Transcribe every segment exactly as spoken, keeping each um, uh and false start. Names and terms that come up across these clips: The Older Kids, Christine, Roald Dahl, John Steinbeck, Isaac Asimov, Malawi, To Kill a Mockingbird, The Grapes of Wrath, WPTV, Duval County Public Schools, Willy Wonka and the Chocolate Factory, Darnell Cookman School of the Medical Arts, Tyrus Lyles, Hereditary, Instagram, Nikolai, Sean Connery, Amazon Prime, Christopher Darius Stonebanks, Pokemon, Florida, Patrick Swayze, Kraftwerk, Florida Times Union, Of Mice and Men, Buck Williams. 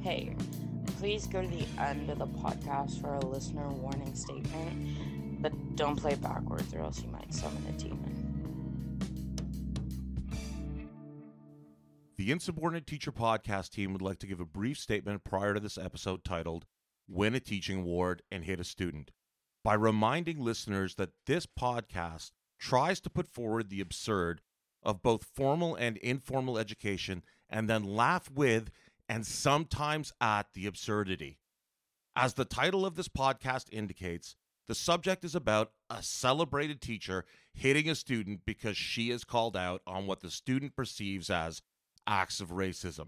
Hey, please go to the end of the podcast for a listener warning statement, but don't play backwards or else you might summon a demon. The Insubordinate Teacher podcast team would like to give a brief statement prior to this episode titled, Win a Teaching Award and Hit a Student, by reminding listeners that this podcast tries to put forward the absurd of both formal and informal education and then laugh with and sometimes at the absurdity. As the title of this podcast indicates, the subject is about a celebrated teacher hitting a student because she is called out on what the student perceives as acts of racism.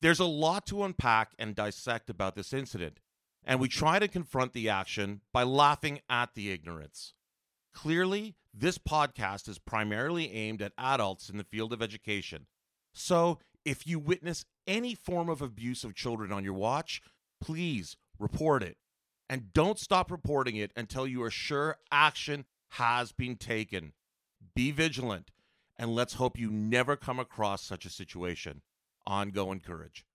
There's a lot to unpack and dissect about this incident, and we try to confront the action by laughing at the ignorance. Clearly, this podcast is primarily aimed at adults in the field of education. So, if you witness any form of abuse of children on your watch, please report it. And don't stop reporting it until you are sure action has been taken. Be vigilant, and let's hope you never come across such a situation. Ongoing courage.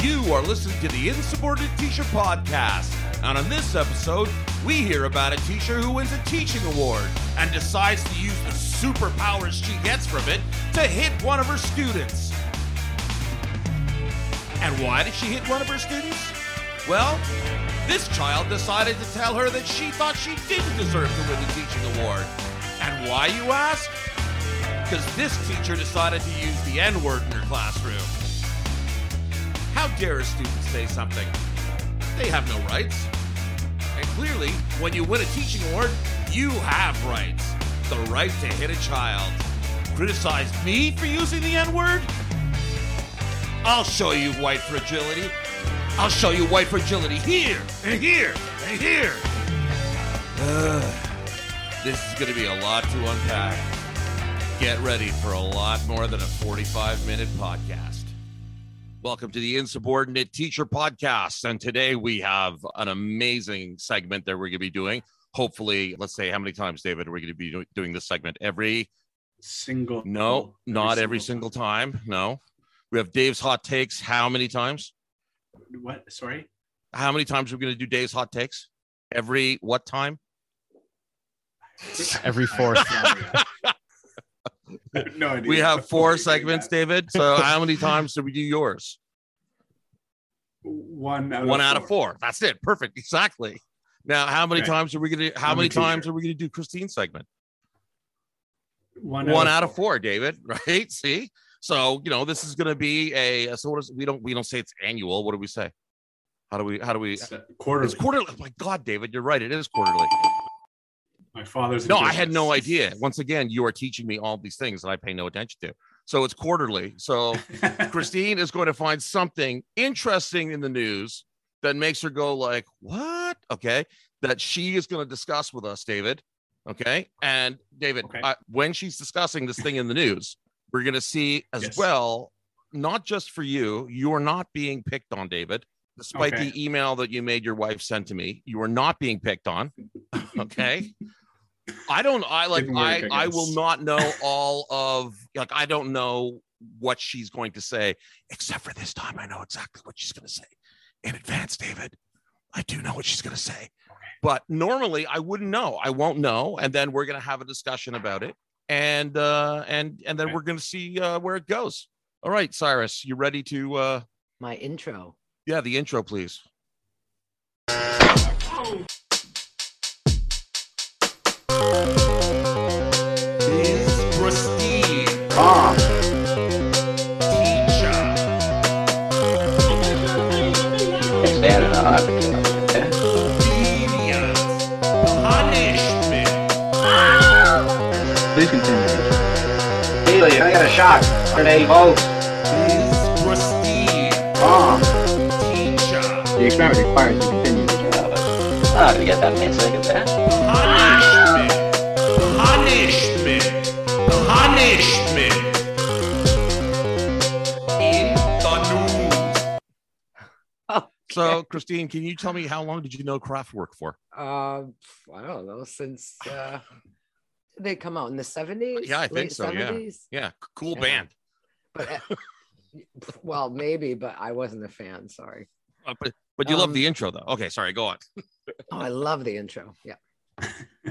You are listening to the Insubordinate Teacher Podcast, and on this episode, we hear about a teacher who wins a teaching award and decides to use the superpowers she gets from it to hit one of her students. And why did she hit one of her students? Well, this child decided to tell her that she thought she didn't deserve to win the teaching award. And why, you ask? Because this teacher decided to use the N-word in her classroom. How dare a student say something? They have no rights. And clearly, when you win a teaching award, you have rights. The right to hit a child. Criticize me for using the N-word? I'll show you white fragility. I'll show you white fragility here, and here, and here. Ugh. This is going to be a lot to unpack. Get ready for a lot more than a forty-five minute podcast. Welcome to the Insubordinate Teacher Podcast, and today we have an amazing segment that we're going to be doing. Hopefully, let's say how many times, David, are we going to be doing this segment? Every single No, every not single every single time. time. No. We have Dave's Hot Takes how many times? What? Sorry? How many times are we going to do Dave's Hot Takes? Every what time? Every fourth time. No idea. We have four segments, David. So how many times did we do yours? One out, One of, out four. of four. That's it. Perfect. Exactly. Now, how many okay. times are we going to? How I'm many times are we going to do Christine's segment? One, One out, out of four. four, David. Right? See. So you know this is going to be a. So what is, we don't we don't say it's annual. What do we say? How do we? How do we? It's quarterly. It's quarterly. Oh my God, David, you're right. It is quarterly. My father's no business. I had no idea. Once again, you are teaching me all these things that I pay no attention to. So it's quarterly. So Christine is going to find something interesting in the news that makes her go like, what? Okay. That she is going to discuss with us, David. Okay. And David, okay. I, when she's discussing this thing in the news, we're going to see as yes. well, not just for you, you are not being picked on, David. Despite okay. the email that you made your wife send to me, you are not being picked on. Okay. I don't, I like, I, I will not know all of, like, I don't know what she's going to say, except for this time. I know exactly what she's going to say in advance, David. I do know what she's going to say, but normally I wouldn't know. I won't know. And then we're going to have a discussion about it. And, uh, and, and then we're going to see uh, where it goes. All right, Cyrus, you ready to, uh, my intro. Yeah, the intro, please. Oh. Is Christine ah. teacher? It's bad enough. Deviant punishment. Ah. Please continue. Delia, I got a shot. Grenade bolts. Is Christine ah. teacher? The experiment requires you to continue to get out of it. Oh, did we get that in a second there? Punishment. Punishment, punishment in the news. Okay. So, Christine, can you tell me how long did you know Kraftwerk for? Uh, I don't know. Since uh, they come out in the seventies. Yeah, I think so. seventies? Yeah, yeah, cool yeah. band. But Well, maybe, but I wasn't a fan. Sorry. Uh, but but you um, love the intro, though. Okay, sorry. Go on. Oh, I love the intro. Yeah.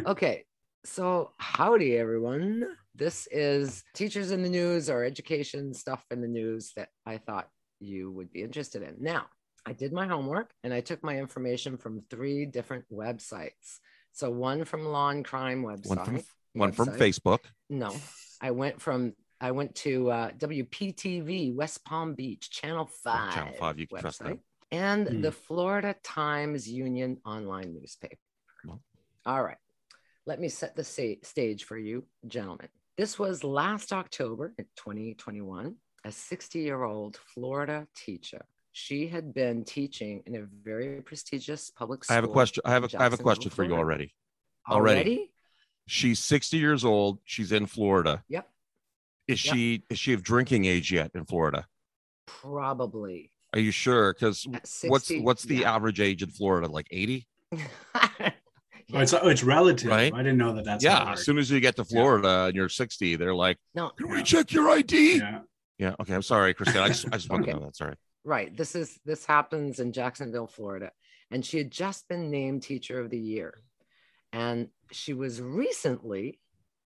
Okay. So howdy, everyone. This is Teachers in the News, or education stuff in the news that I thought you would be interested in. Now, I did my homework and I took my information from three different websites. So one from Law and Crime website. One from, one website. from Facebook. No, I went from I went to uh, W P T V, West Palm Beach, Channel five. Channel five, you can website, trust that. And mm. the Florida Times Union online newspaper. Well. All right. Let me set the sa- stage for you, gentlemen. This was last October in twenty twenty-one, a sixty-year-old Florida teacher. She had been teaching in a very prestigious public school. I have a question. I have a, I have a question for you already. already. Already? She's sixty years old. She's in Florida. Yep. Is yep. she is she of drinking age yet in Florida? Probably. Are you sure? Because what's what's the yeah. average age in Florida? Like eighty? yeah. oh, it's, it's relative. Right? I didn't know that. That's yeah. As soon as you get to Florida yeah. and you're sixty, they're like, no, can no. we check your I D? Yeah. yeah. Okay. I'm sorry, Christine. I just I just want okay. to know that. Sorry. Right. This is this happens in Jacksonville, Florida, and she had just been named Teacher of the Year, and she was recently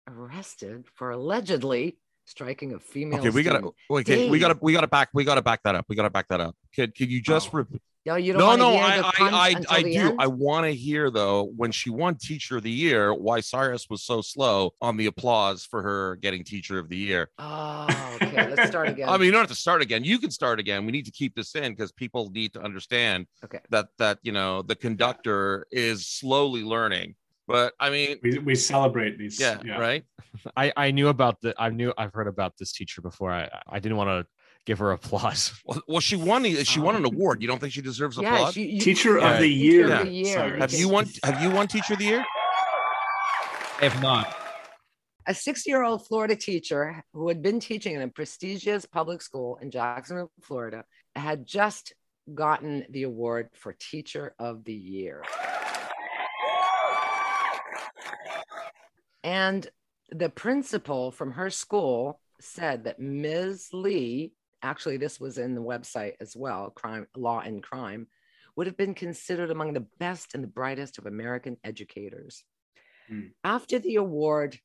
arrested for allegedly striking a female. Okay, we got to okay, we got to we got to back we got to back that up. We got to back that up. Kid, can you just oh. repeat? No, you don't. No, no, I I I, I do. End? I want to hear though when she won Teacher of the Year, why Cyrus was so slow on the applause for her getting Teacher of the Year. Oh, okay. Let's start again. I mean, you don't have to start again. You can start again. We need to keep this in because people need to understand okay. that that you know the conductor is slowly learning. But I mean, we, we celebrate these. Yeah, yeah. Right. I, I knew about the I knew I've heard about this teacher before. I, I didn't want to give her applause. Well, well she won. She won an award. You don't think she deserves yeah, applause? She, you, teacher yeah. of the year. Yeah. Of the year. Have you won? Have you won Teacher of the Year? If not, a sixty-year-old Florida teacher who had been teaching in a prestigious public school in Jacksonville, Florida, had just gotten the award for Teacher of the Year. And the principal from her school said that Miz Lee, actually this was in the website as well, Crime, Law and Crime, would have been considered among the best and the brightest of American educators. Mm. After the award,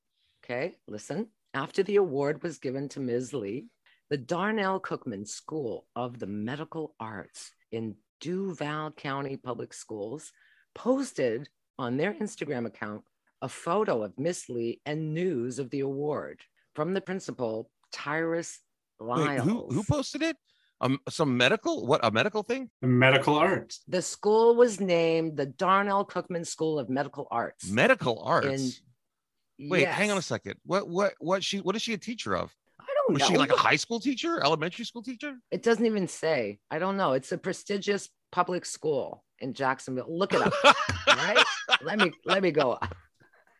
okay, listen, after the award was given to Miz Lee, the Darnell Cookman School of the Medical Arts in Duval County Public Schools posted on their Instagram account a photo of Miss Lee and news of the award from the principal, Tyrus Lyles. Wait, who, who posted it? Um, some medical, what, a medical thing? The medical arts. The school was named the Darnell Cookman School of Medical Arts. Medical arts? In, Wait, yes. hang on a second. What, what, what, she, what is she a teacher of? I don't was know. Was she like a high school teacher, elementary school teacher? It doesn't even say. I don't know. It's a prestigious public school in Jacksonville. Look it up, right? Let me, let me go up.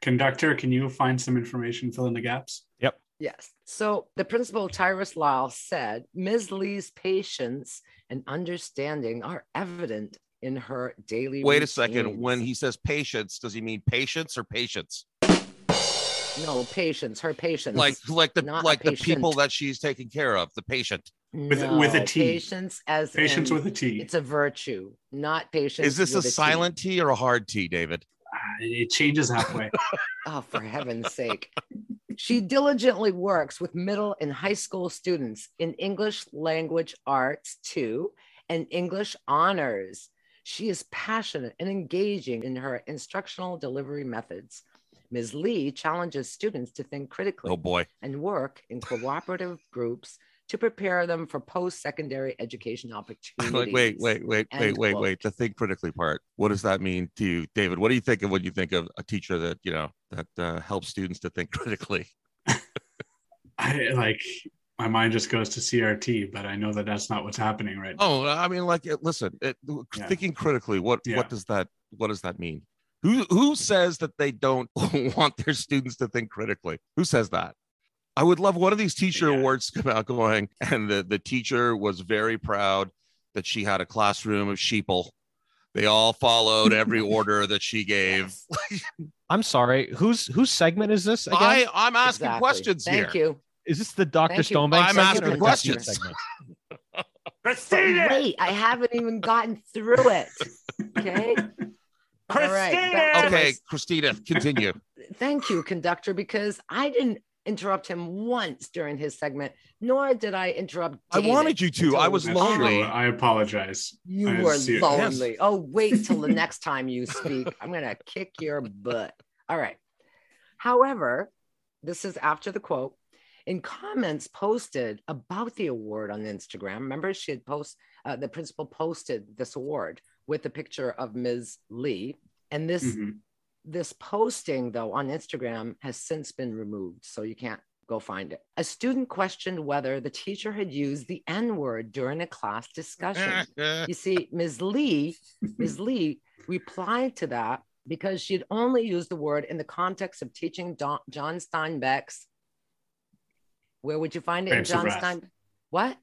Conductor, can you find some information, fill in the gaps? Yep. Yes. So the principal, Tyrus Lyles, said, Miz Lee's patience and understanding are evident in her daily Wait routines. A second. When he says patience, does he mean patience or patience? No, patience. Her patience. Like like the Not like the people that she's taking care of, the patient. With, no, with a T. Patience as patience in, with a T. It's a virtue, not patience. Is this with a, a silent T. T or a hard T, David? It changes halfway. Oh, for heaven's sake. She diligently works with middle and high school students in English language arts two and English honors. She is passionate and engaging in her instructional delivery methods. Miz Lee challenges students to think critically oh boy. and work in cooperative groups to prepare them for post-secondary education opportunities. Like, wait, wait, wait, wait, wait, wait. The think critically part. What does that mean to you, David? What do you think of when you think of a teacher that, you know, that uh, helps students to think critically? I like, my mind just goes to C R T, but I know that that's not what's happening right now. Oh, I mean, like, listen, it, yeah. thinking critically, what, yeah. what does that, what does that mean? Who, who says that they don't want their students to think critically? Who says that? I would love one of these teacher yeah. awards to come out going, and the, the teacher was very proud that she had a classroom of sheeple. They all followed every order that she gave. I'm sorry. Whose whose segment is this again? I, I'm asking exactly. questions Thank here. Thank you. Is this the Doctor Steinbeck segment? I'm asking questions. Christina! Wait, I haven't even gotten through it. Okay. Christina! Right, okay, was... Christina, continue. Thank you, conductor, because I didn't interrupt him once during his segment, nor did I interrupt David. I wanted you to. I was lonely. True. I apologize. You I were lonely. Yes. Oh, wait till the next time you speak. I'm going to kick your butt. All right. However, this is after the quote. In comments posted about the award on Instagram, remember she had post, uh, the principal posted this award with a picture of Miz Lee. And this mm-hmm. this posting, though, on Instagram has since been removed, so you can't go find it. A student questioned whether the teacher had used the N-word during a class discussion. You see, Miz Lee, Miz Lee replied to that because she'd only used the word in the context of teaching Don, John Steinbeck's. Where would you find it? Grapes in John Steinbeck? What?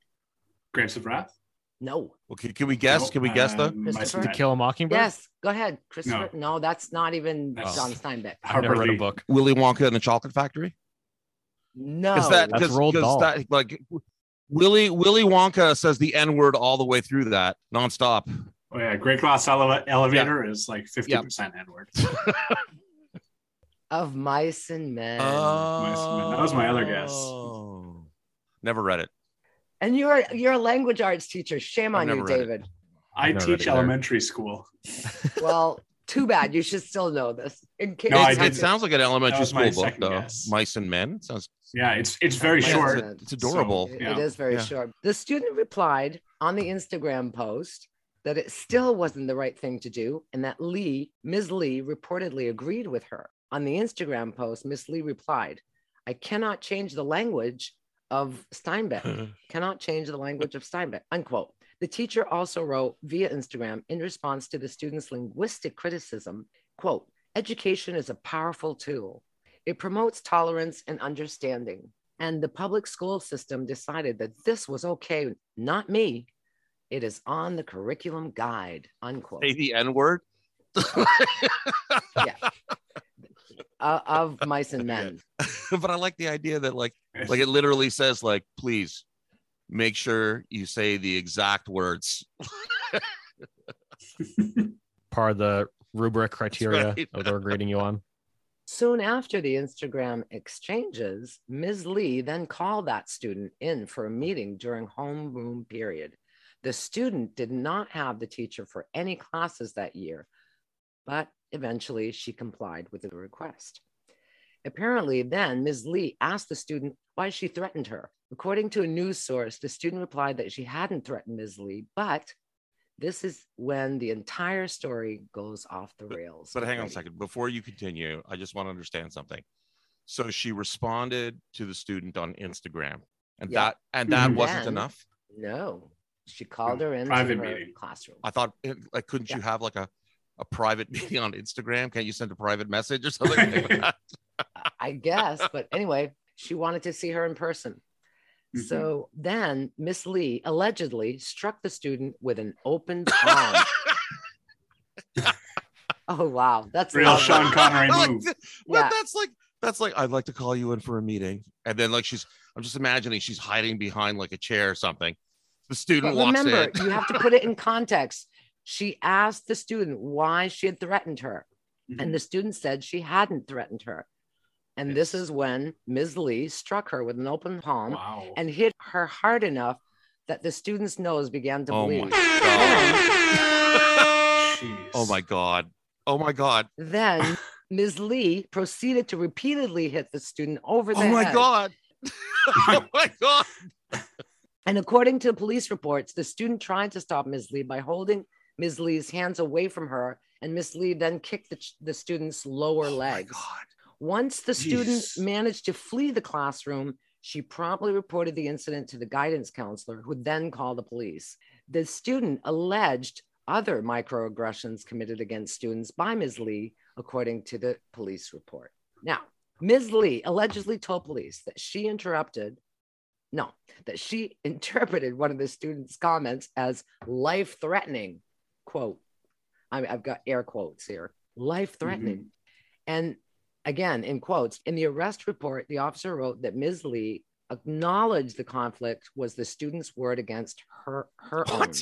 Grapes of Wrath? No. Well, can, can we guess? Can we guess, though? To Kill a Mockingbird? Yes. Go ahead, Christopher. No, no that's not even that's John Steinbeck. I've never read a book. Willy Wonka and the Chocolate Factory? No. Is that that's Roald Dahl. That, like, Willy, Willy Wonka says the N-word all the way through that, nonstop. Oh, yeah. Great Glass Ele- Elevator yeah. is like fifty percent yeah. N-word. Of Mice and Men. Oh. Mice and Men. That was my other guess. Never read it. And you're you're a language arts teacher. Shame I've on you, David. I teach elementary school. Well, too bad. You should still know this. In case no, it sounds like an elementary school book, though. Guess. Mice and Men sounds. Yeah, it's it's very yeah, short. It's, it's adorable. So, yeah. It is very yeah. short. The student replied on the Instagram post that it still wasn't the right thing to do, and that Lee, Miz Lee, reportedly agreed with her. On the Instagram post, Miz Lee replied, "I cannot change the language." Of Steinbeck, cannot change the language of Steinbeck, unquote. The teacher also wrote via Instagram in response to the students' linguistic criticism, quote, education is a powerful tool. It promotes tolerance and understanding. And the public school system decided that this was okay, not me. It is on the curriculum guide, unquote. Say the N-word? Yeah. Uh, of Mice and Men. But I like the idea that like like it literally says like, please make sure you say the exact words. Par the rubric criteria right. that they're grading you on. Soon after the Instagram exchanges, Miz Lee then called that student in for a meeting during homeroom period. The student did not have the teacher for any classes that year, but eventually, she complied with the request. Apparently, then Miz Lee asked the student why she threatened her. According to a news source, the student replied that she hadn't threatened Miz Lee, but this is when the entire story goes off the rails. But, but hang on a second. Before you continue, I just want to understand something. So she responded to the student on Instagram, and yeah. that and that then, wasn't enough? No. She called her in private her meeting. Classroom. I thought, like, couldn't yeah. you have like a a private meeting on Instagram? Can't you send a private message or something like that? I guess, but anyway, she wanted to see her in person. Mm-hmm. So then Miss Lee allegedly struck the student with an open palm. Oh, wow. That's real lovely. Sean Connery move. Like, well, yeah. that's like, that's like, I'd like to call you in for a meeting. And then like, she's, I'm just imagining she's hiding behind like a chair or something. The student but walks remember, in. Remember, you have to put it in context. She asked the student why she had threatened her, mm-hmm. and the student said she hadn't threatened her. And yes. this is when Miz Lee struck her with an open palm wow. and hit her hard enough that the student's nose began to oh bleed. My oh my God. Oh my God. Then Miz Lee proceeded to repeatedly hit the student over the head. Oh my head. God. Oh my God. And according to police reports, the student tried to stop Miz Lee by holding Miz Lee's hands away from her, and Miz Lee then kicked the, the student's lower oh leg. Once the Jeez. student managed to flee the classroom, she promptly reported the incident to the guidance counselor, who then called the police. The student alleged other microaggressions committed against students by Miz Lee, according to the police report. Now, Miz Lee allegedly told police that she interrupted No, that she interpreted one of the students' comments as life-threatening, quote. I mean, I've got air quotes here, life-threatening. Mm-hmm. And again, in quotes, in the arrest report, the officer wrote that Miz Lee acknowledged the conflict was the student's word against her, her own.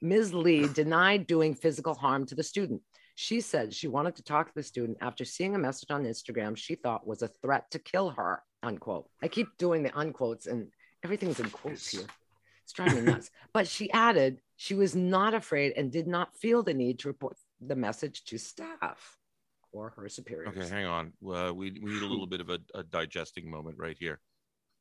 Miz Lee denied doing physical harm to the student. She said she wanted to talk to the student after seeing a message on Instagram she thought was a threat to kill her, unquote. I keep doing the unquotes and everything's in quotes here. It's driving me nuts. But she added she was not afraid and did not feel the need to report the message to staff or her superiors. Okay, hang on. Uh, we, we need a little bit of a, a digesting moment right here.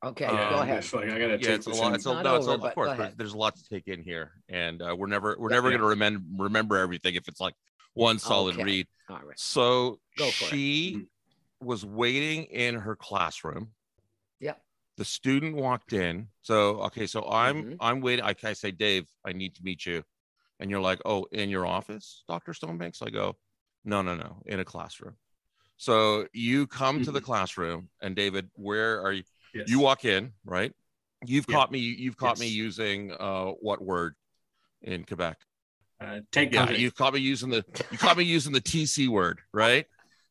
Okay, um, go ahead. Like, I gotta yeah, take it's a lot. It's a, no, it's over, a, of course, there's a lot to take in here, and uh, we're never we're yeah, never yeah. gonna remember remember everything if it's like one solid okay. read. All right. So she it. was waiting in her classroom. Yep. The student walked in. So okay, so I'm mm-hmm. I'm waiting. I, I say, Dave, I need to meet you, and you're like, oh, in your office, Doctor Stonebanks. So I go, no, no, no, in a classroom. So you come mm-hmm. to the classroom, and David, where are you? Yes. You walk in, right? You've yeah. caught me. You've caught yes. me using uh, what word in Quebec? Uh, take yeah, you caught me using the. You caught me using the T C word, right?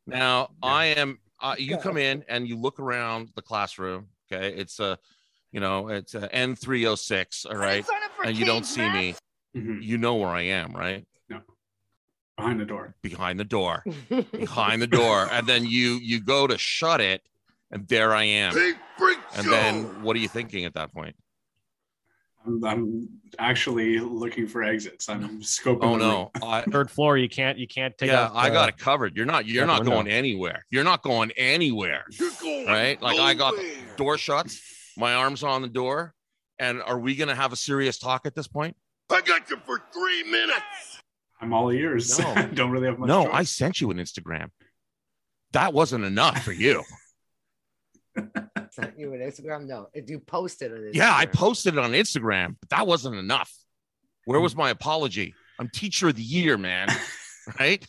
Now yeah. I am. Uh, you yeah. come in and you look around the classroom. Okay, it's a, uh, you know, it's uh, N three oh six. All right, and you don't see me. Mm-hmm. You know where I am, right? No, behind the door. Behind the door. Behind the door, and then you you go to shut it. And there I am. Big freak and show. Then what are you thinking at that point? I'm, I'm actually looking for exits. I'm scoping. Oh no, I, third floor. You can't. You can't take. Yeah, out, I uh, got it covered. You're not. You're not going anywhere. You're not going anywhere. You're going right. Like nowhere. I got the door shuts. My arms on the door. And are we gonna have a serious talk at this point? I got you for three minutes. I'm all ears. No. Don't really have much. No, choice. I sent you an Instagram. That wasn't enough for you. Sent you an Instagram? No, if you posted on Instagram. Yeah, I posted it on Instagram, but that wasn't enough. Where was my apology? I'm teacher of the year, man. Right?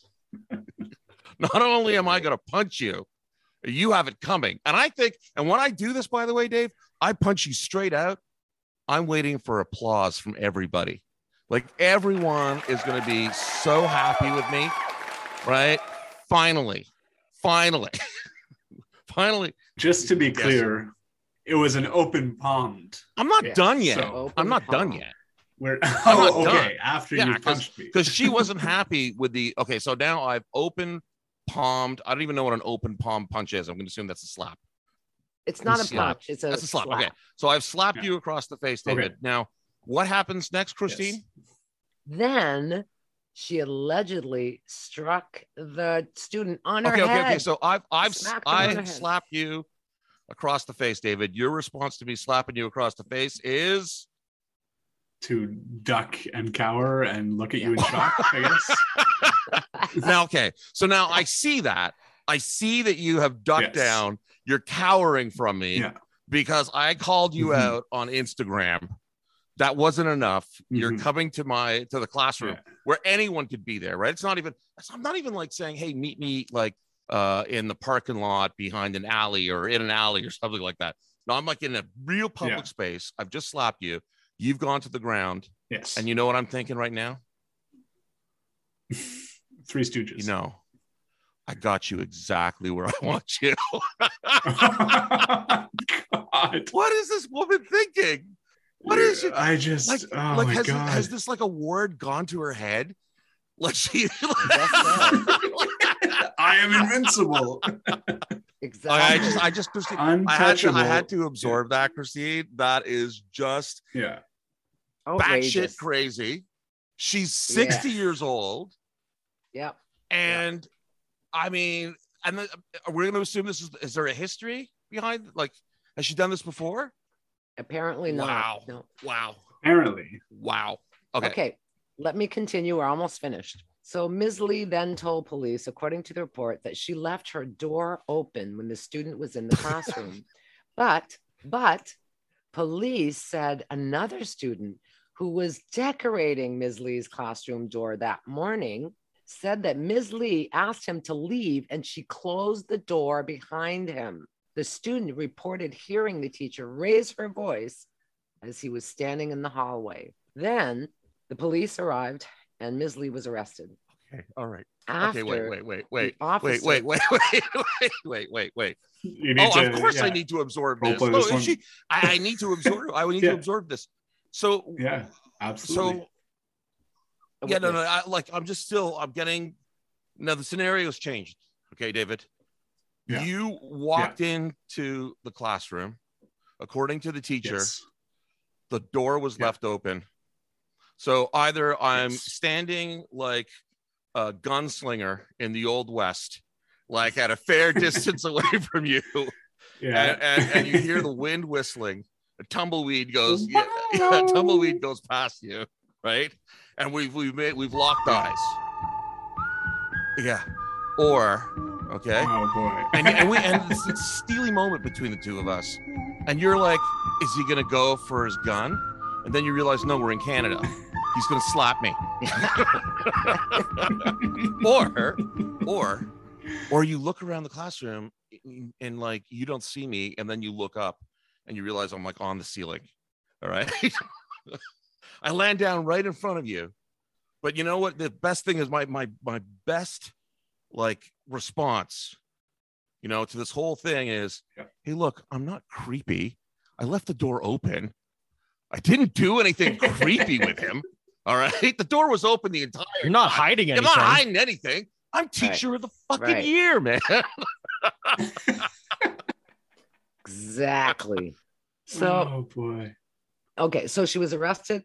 Not only am I going to punch you, you have it coming. And I think, and when I do this, by the way, Dave, I punch you straight out. I'm waiting for applause from everybody. Like everyone is going to be so happy with me, right? Finally, finally. Finally, just to be clear, yes. it was an open pond. I'm not yeah. done yet. So, I'm not pond. done yet. We're oh, I'm not okay. Done. After yeah, you punched me, because she wasn't happy with the. Okay, so now I've open palmed. I don't even know what an open palm punch is. I'm going to assume that's a slap. It's not a slap. punch. It's a, that's a slap. slap. Okay, so I've slapped yeah. you across the face, David. Okay. Now, what happens next, Christine? Yes. Then. She allegedly struck the student on her okay, head. Okay, okay, so I've I've I slapped you across the face, David. Your response to me slapping you across the face is to duck and cower and look at yeah. you in shock, I guess. Now, okay, so now I see that. I see that you have ducked yes. down. You're cowering from me yeah. because I called you mm-hmm. out on Instagram. That wasn't enough. Mm-hmm. You're coming to my to the classroom yeah. where anyone could be there, right? It's not even. I'm not even like saying, "Hey, meet me like uh, in the parking lot behind an alley or in an alley or something like that." No, I'm like in a real public yeah. space. I've just slapped you. You've gone to the ground. Yes. And you know what I'm thinking right now? Three Stooges. You know, I got you exactly where I want you. God. What is this woman thinking? What is it? I just like, oh like my has, God. has this like a word gone to her head? Like she, like, I am invincible. Exactly. I just, I just, I had to, I had to absorb yeah. that, Christine. That is just yeah, batshit crazy. She's sixty yeah. years old. Yep. And yep. I mean, and the, we're going to assume this is. Is there a history behind? Like, has she done this before? Apparently not. Wow. No. Wow. Apparently. Wow. Okay. Okay. Let me continue. We're almost finished. So Miz Lee then told police, according to the report, that she left her door open when the student was in the classroom. But, but police said another student who was decorating Miz Lee's classroom door that morning said that Miz Lee asked him to leave and she closed the door behind him. The student reported hearing the teacher raise her voice as he was standing in the hallway. Then the police arrived and Miz Lee was arrested. Okay. All right. After okay. Wait. Wait. Wait. Wait. Wait. Wait. Wait. Wait. Wait. Wait. Wait. Wait. Oh, to, of course yeah. I need to absorb this. Oh, this she, I, I need to absorb. I need yeah. to absorb this. So yeah, absolutely. So yeah, no, no. I, like I'm just still. I'm getting. Now the scenario's changed. Okay, David. Yeah. You walked yeah. into the classroom, according to the teacher. Yes. The door was yeah. left open. So either I'm yes. standing like a gunslinger in the Old West, like at a fair distance away from you, yeah. and, and, and you hear the wind whistling, a tumbleweed goes, yeah, yeah, tumbleweed goes past you, right? And we've we've made we've locked eyes. Yeah, or okay. Oh boy. and, and we and it's a steely moment between the two of us, and you're like, is he gonna go for his gun? And then you realize, no, we're in Canada. He's gonna slap me. or, or, or you look around the classroom and, and like you don't see me, and then you look up and you realize I'm like on the ceiling. All right, I land down right in front of you. But you know what? The best thing is my my my best like response, you know, to this whole thing is, yeah. hey, look, I'm not creepy. I left the door open. I didn't do anything creepy with him. All right. The door was open the entire You're not time. hiding anything. I'm not hiding anything. I'm teacher right. of the fucking right. year, man. Exactly. So, oh boy. Okay. So she was arrested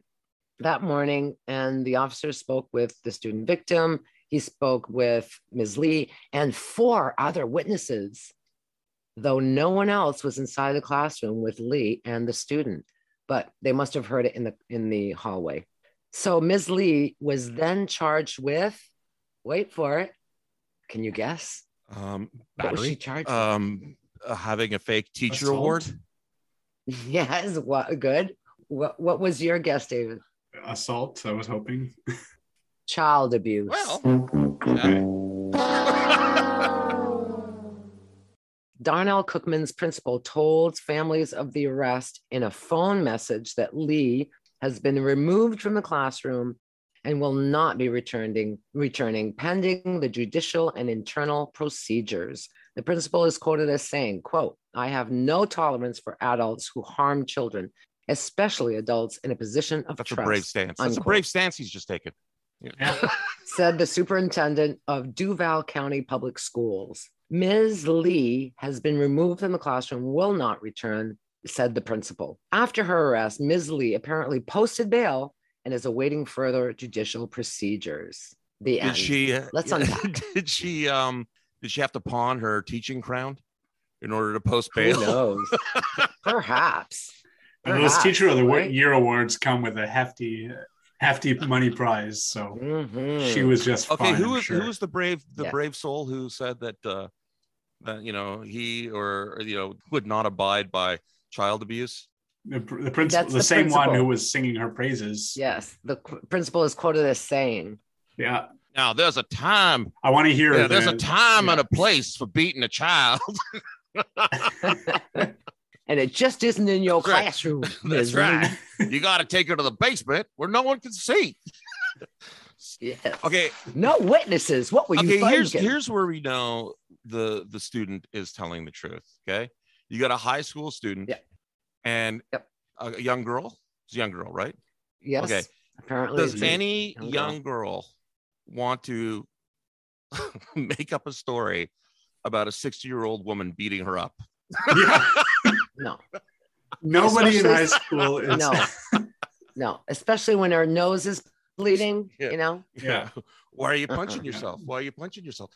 that morning, and the officer spoke with the student victim. He spoke with Miz Lee and four other witnesses, though no one else was inside the classroom with Lee and the student. But they must have heard it in the in the hallway. So Miz Lee was then charged with, wait for it, can you guess? Um, battery? What was she charged um, with? Having a fake teacher assault? award? Yes, what, good. What, what was your guess, David? Assault, I was hoping. Child abuse. Well, Darnell Cookman's principal told families of the arrest in a phone message that Lee has been removed from the classroom and will not be returning, returning pending the judicial and internal procedures. The principal is quoted as saying, quote, "I have no tolerance for adults who harm children, especially adults in a position of That's trust. That's a brave stance. Unquote. That's a brave stance he's just taken. Yeah. Said the superintendent of Duval County Public Schools. Miz Lee has been removed from the classroom, will not return, said the principal. After her arrest, Miz Lee apparently posted bail and is awaiting further judicial procedures. The did end. She, uh, Let's unpack. Did she, um, did she have to pawn her teaching crown in order to post bail? Who knows? Perhaps. And those teacher of the right? year awards come with a hefty... Uh, hefty money prize, so mm-hmm. she was just okay. Fine, who was sure. who was the brave the yeah. brave soul who said that uh, that you know he or you know would not abide by child abuse? The, the principal, the, the same principal. one who was singing her praises. Yes, the principal is quoted as saying, "Yeah, now there's a time. I want to hear. Yeah, there's the, a time yeah. and a place for beating a child." And it just isn't in your That's classroom. Right. That's right. You got to take her to the basement where no one can see. Yes. Okay. No witnesses. What were okay, you thinking? Here's, here's where we know the, the student is telling the truth. Okay. You got a high school student yeah. and yep. a young girl. It's a young girl, right? Yes. Okay. Apparently. Does any young, young girl. girl want to make up a story about a sixty-year-old woman beating her up? Yeah. No. Nobody especially, in high school is. No. No. Especially when her nose is bleeding, yeah. you know? Yeah. Why are you punching uh-huh. yourself? Why are you punching yourself?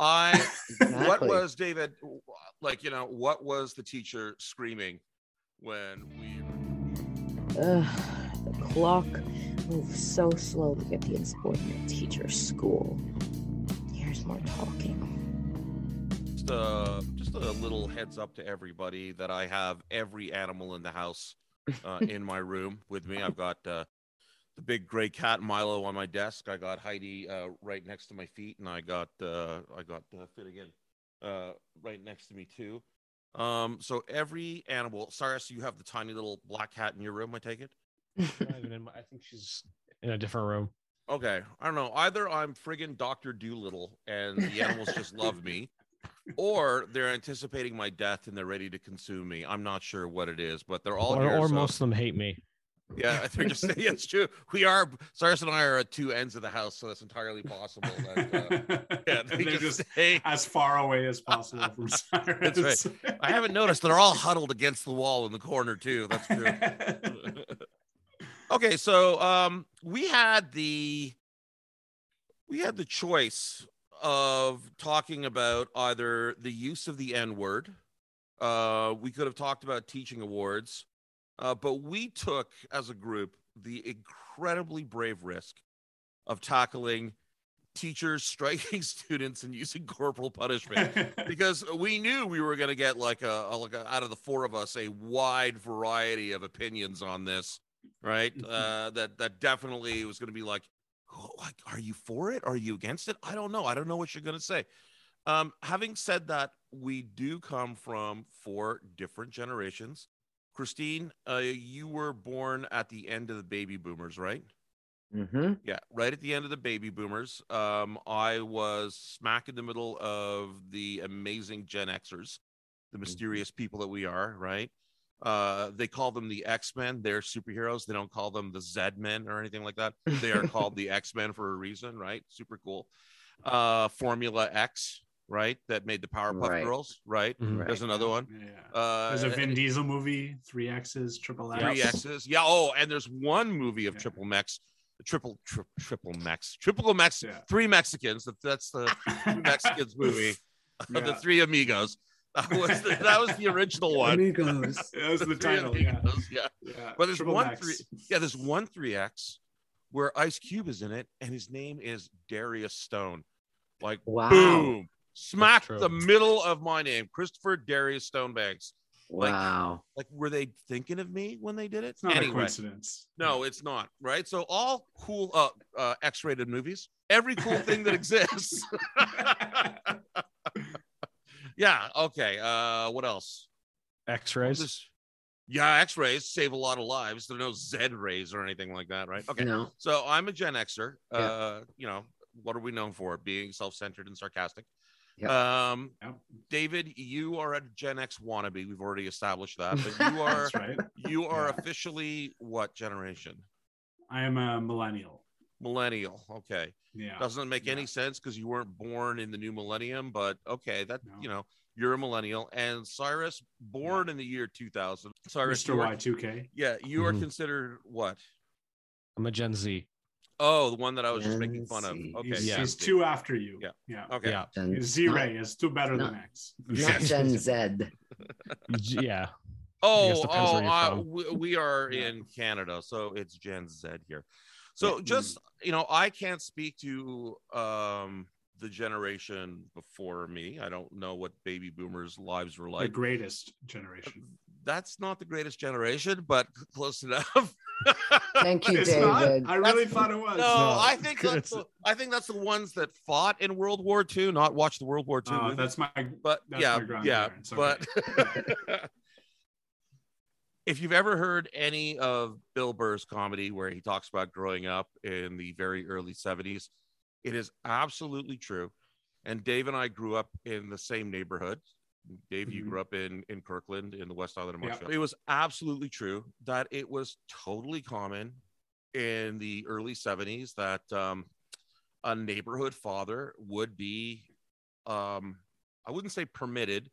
I, exactly. What was, David, like, you know, what was the teacher screaming when we. Uh, the clock moves so slowly at the insubordinate teacher's school. Here's more talking. Uh, just a little heads up to everybody that I have every animal in the house uh, in my room with me. I've got uh, the big gray cat Milo on my desk. I got Heidi uh, right next to my feet, and I got uh, I got uh, Finnegan uh, right next to me too. Um, so every animal. Cyrus, you have the tiny little black cat in your room. I take it. Not even in my, I think she's in a different room. Okay, I don't know. Either I'm friggin' Doctor Doolittle and the animals just love me, or they're anticipating my death and they're ready to consume me. I'm not sure what it is, but they're all or, here. Or so. Most of them hate me. Yeah, they're just saying yeah, it's true. We are, Cyrus and I are at two ends of the house, so that's entirely possible. That, uh, yeah, they they're just, just say, as far away as possible from Cyrus. That's right. I haven't noticed they're all huddled against the wall in the corner too. That's true. Okay, so um, we had the we had the choice of talking about either the use of the N-word. Uh, we could have talked about teaching awards, uh, but we took as a group the incredibly brave risk of tackling teachers striking students and using corporal punishment because we knew we were going to get like a, a like a, out of the four of us a wide variety of opinions on this. Right, uh, that that definitely was going to be like, oh, like, are you for it? Are you against it? I don't know. I don't know what you're going to say. Um, having said that, we do come from four different generations. Christine, uh, you were born at the end of the baby boomers, right? Mm-hmm. Yeah, right at the end of the baby boomers. Um, I was smack in the middle of the amazing Gen Xers, the mysterious people that we are, right? Uh, they call them the X-Men. They're superheroes. They don't call them the Z-Men or anything like that. They are called the X-Men for a reason, right? Super cool. Uh, Formula X, right? That made the Powerpuff right. Girls, right? right? There's another one. Yeah. Uh, there's a Vin Diesel movie, three X's, triple X. Three X's. Yeah. Oh, and there's one movie of yeah. triple Mex, triple, tri- triple Mex, triple Mex, yeah. three Mexicans. That's the Mexicans movie yeah. of the three amigos. That was the, that was the original one. Amigos. That was the, the title. Yeah. Yeah. yeah. But there's Triple one X. three. Yeah, there's one three X where Ice Cube is in it, and his name is Darius Stone. Like wow. boom, smack the middle of my name, Christopher Darius Stonebanks. Wow. Like, like were they thinking of me when they did it? It's not anyway, a coincidence. No, it's not. Right. So all cool uh, uh, X-rated movies, every cool thing that exists. Yeah. Okay. Uh, what else? X-rays. Yeah, X-rays save a lot of lives. There are no Z-rays or anything like that, right? Okay. No. So I'm a Gen Xer. Yeah. Uh, you know, what are we known for? Being self-centered and sarcastic. Yep. Um, yep. David, you are a Gen X wannabe. We've already established that. But you are That's right. you are yeah. officially what generation? I am a millennial. Millennial. Okay. Yeah. Doesn't make yeah. any sense because you weren't born in the new millennium, but okay, that no. you know, you're a millennial. And Cyrus, born yeah. in the year two thousand. Cyrus, Mister Y two K. Yeah, you mm-hmm. are considered what? I'm a Gen Z. Oh, the one that I was Gen just making fun Z. of. Okay. He's, yeah. he's two after you. Yeah. Yeah. Okay. Yeah. Gen- Z-Ray is two better not, than X. Not Gen Z. yeah. Oh, oh uh, we, we are yeah. in Canada, so it's Gen Z here. So just, you know, I can't speak to um, the generation before me. I don't know what baby boomers' lives were like. The greatest generation. That's not the greatest generation, but close enough. Thank you, it's David. Not, I really that's, thought it was. No, no. I think that's the, I think that's the ones that fought in World War Two, not watched the World War Two. Oh, movie. That's my. But that's yeah, my yeah, but. If you've ever heard any of Bill Burr's comedy where he talks about growing up in the very early seventies, it is absolutely true. And Dave and I grew up in the same neighborhood. Dave, mm-hmm. you grew up in, in Kirkland in the West Island of Montreal. Yeah. It was absolutely true that it was totally common in the early seventies that um, a neighborhood father would be, um, I wouldn't say permitted,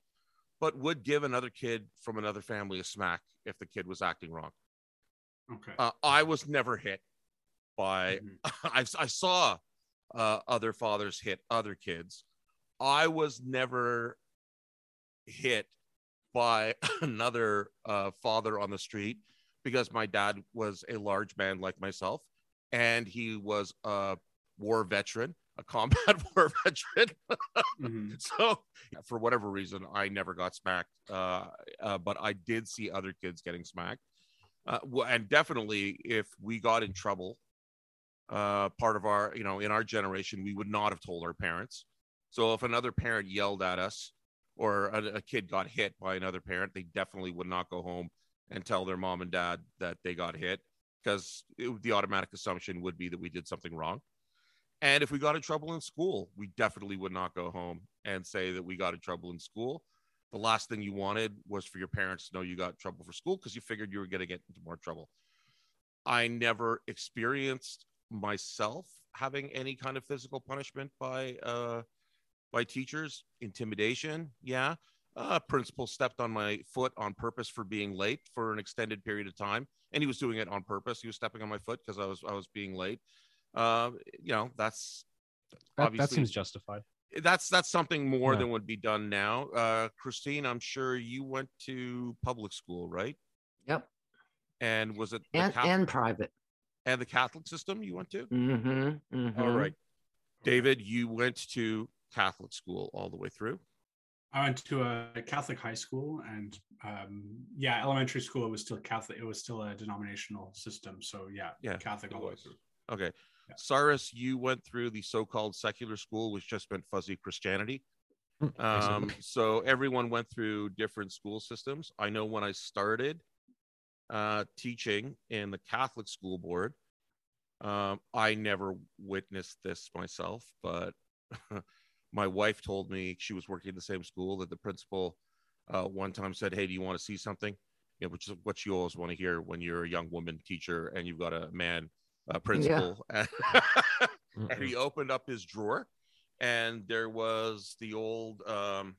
but would give another kid from another family a smack if the kid was acting wrong. Okay. Uh, I was never hit by, mm-hmm. I, I saw uh, other fathers hit other kids. I was never hit by another uh, father on the street because my dad was a large man like myself, and he was a war veteran. A combat war veteran. mm-hmm. So for whatever reason, I never got smacked, uh, uh, but I did see other kids getting smacked. Uh, well, and definitely if we got in trouble, uh, part of our, you know, in our generation, we would not have told our parents. So if another parent yelled at us or a, a kid got hit by another parent, they definitely would not go home and tell their mom and dad that they got hit. because the automatic assumption would be that we did something wrong. And if we got in trouble in school, we definitely would not go home and say that we got in trouble in school. The last thing you wanted was for your parents to know you got in trouble for school because you figured you were going to get into more trouble. I never experienced myself having any kind of physical punishment by uh, by teachers. Intimidation, yeah. Uh, principal stepped on my foot on purpose for being late for an extended period of time, and he was doing it on purpose. He was stepping on my foot because I was I was being late. Uh, you know, that's that, obviously that seems justified. That's that's something more yeah. than would be done now. Uh, Christine, I'm sure you went to public school, right? Yep. And was it and, Catholic, and private and the Catholic system you went to? Mm-hmm, mm-hmm. All right, David, you went to Catholic school all the way through. I went to a Catholic high school, and um, yeah, elementary school it was still Catholic. It was still a denominational system, so yeah, yeah, Catholic all the way through. Okay, yeah. Cyrus, you went through the so-called secular school, which just meant fuzzy Christianity. Um, so everyone went through different school systems. I know when I started uh, teaching in the Catholic school board, um, I never witnessed this myself, but. My wife told me she was working in the same school that the principal uh, one time said, "Hey, do you want to see something?" You know, which is what you always want to hear when you're a young woman teacher and you've got a man uh, principal. Yeah. And, and he opened up his drawer, and there was the old um,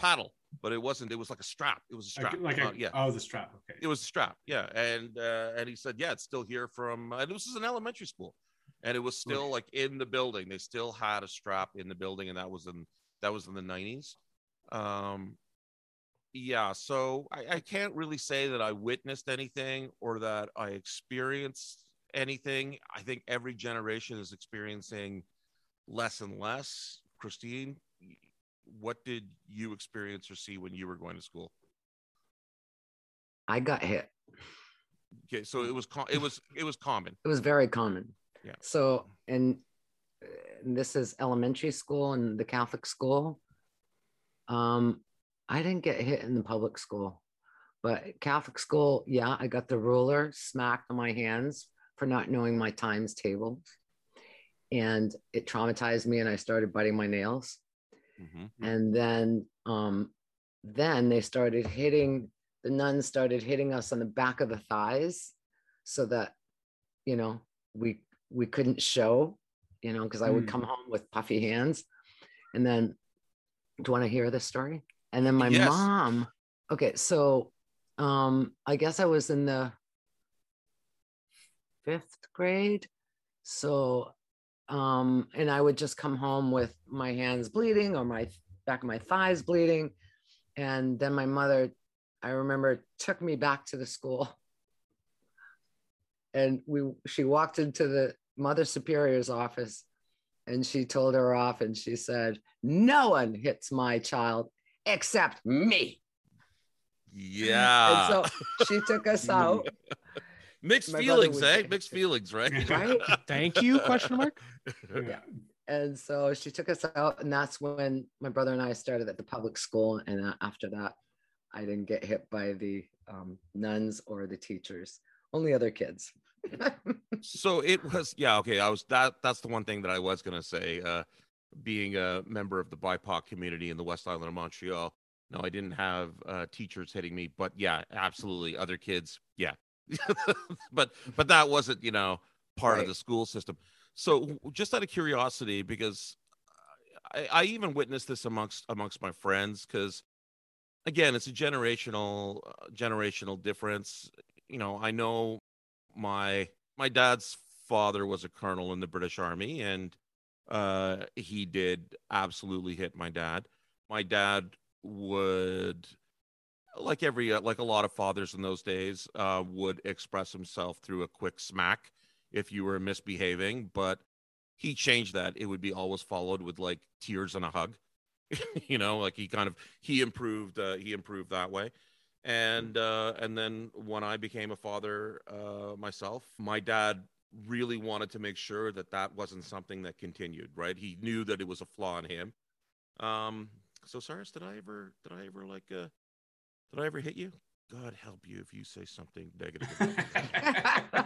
paddle, but it wasn't. It was like a strap. It was a strap. Like a, uh, yeah. Oh, the strap. Okay. It was a strap. Yeah, and uh, and he said, "Yeah, it's still here from." And this is an elementary school. And it was still like in the building. They still had a strap in the building, and that was in that was in the nineties. Um, yeah, so I, I can't really say that I witnessed anything or that I experienced anything. I think every generation is experiencing less and less. Christine, what did you experience or see when you were going to school? I got hit. Okay, so it was com- it was it was common. It was very common. Yeah. So, and this is elementary school and the Catholic school. Um, I didn't get hit in the public school, but Catholic school, yeah, I got the ruler smacked in my hands for not knowing my times table. And it traumatized me, and I started biting my nails. Mm-hmm. And then, um, then they started hitting, the nuns started hitting us on the back of the thighs so that, you know, we, we couldn't show, you know, because I would come home with puffy hands. And then, do you want to hear this story? And then my yes. mom, okay, so um, I guess I was in the fifth grade. So, um, and I would just come home with my hands bleeding or my back of my thighs bleeding. And then my mother, I remember, took me back to the school. And we, she walked into the Mother Superior's office, and she told her off, and she said, "No one hits my child except me." Yeah. And so she took us out. Mixed my feelings, eh? Mixed feelings, right? Right. Thank you, question mark. Yeah. And so she took us out, and that's when my brother and I started at the public school. And after that, I didn't get hit by the um, nuns or the teachers. Only other kids. So it was, yeah, okay. I was that. That's the one thing that I was gonna say. Uh, being a member of the B I P O C community in the West Island of Montreal, no, I didn't have uh, teachers hitting me, but yeah, absolutely, other kids, yeah. but but that wasn't, you know, part right. of the school system. So just out of curiosity, because I, I even witnessed this amongst amongst my friends, because again, it's a generational uh, generational difference. You know, I know my my dad's father was a colonel in the British Army, and uh, he did absolutely hit my dad. My dad would, like every uh, like a lot of fathers in those days, uh, would express himself through a quick smack if you were misbehaving. But he changed that; it would be always followed with like tears and a hug. You know, like he kind of he improved uh, he improved that way. And uh, and then when I became a father uh, myself, my dad really wanted to make sure that that wasn't something that continued. Right? He knew that it was a flaw in him. Um, so, Cyrus, did I ever did I ever like uh, did I ever hit you? God help you if you say something negative about me.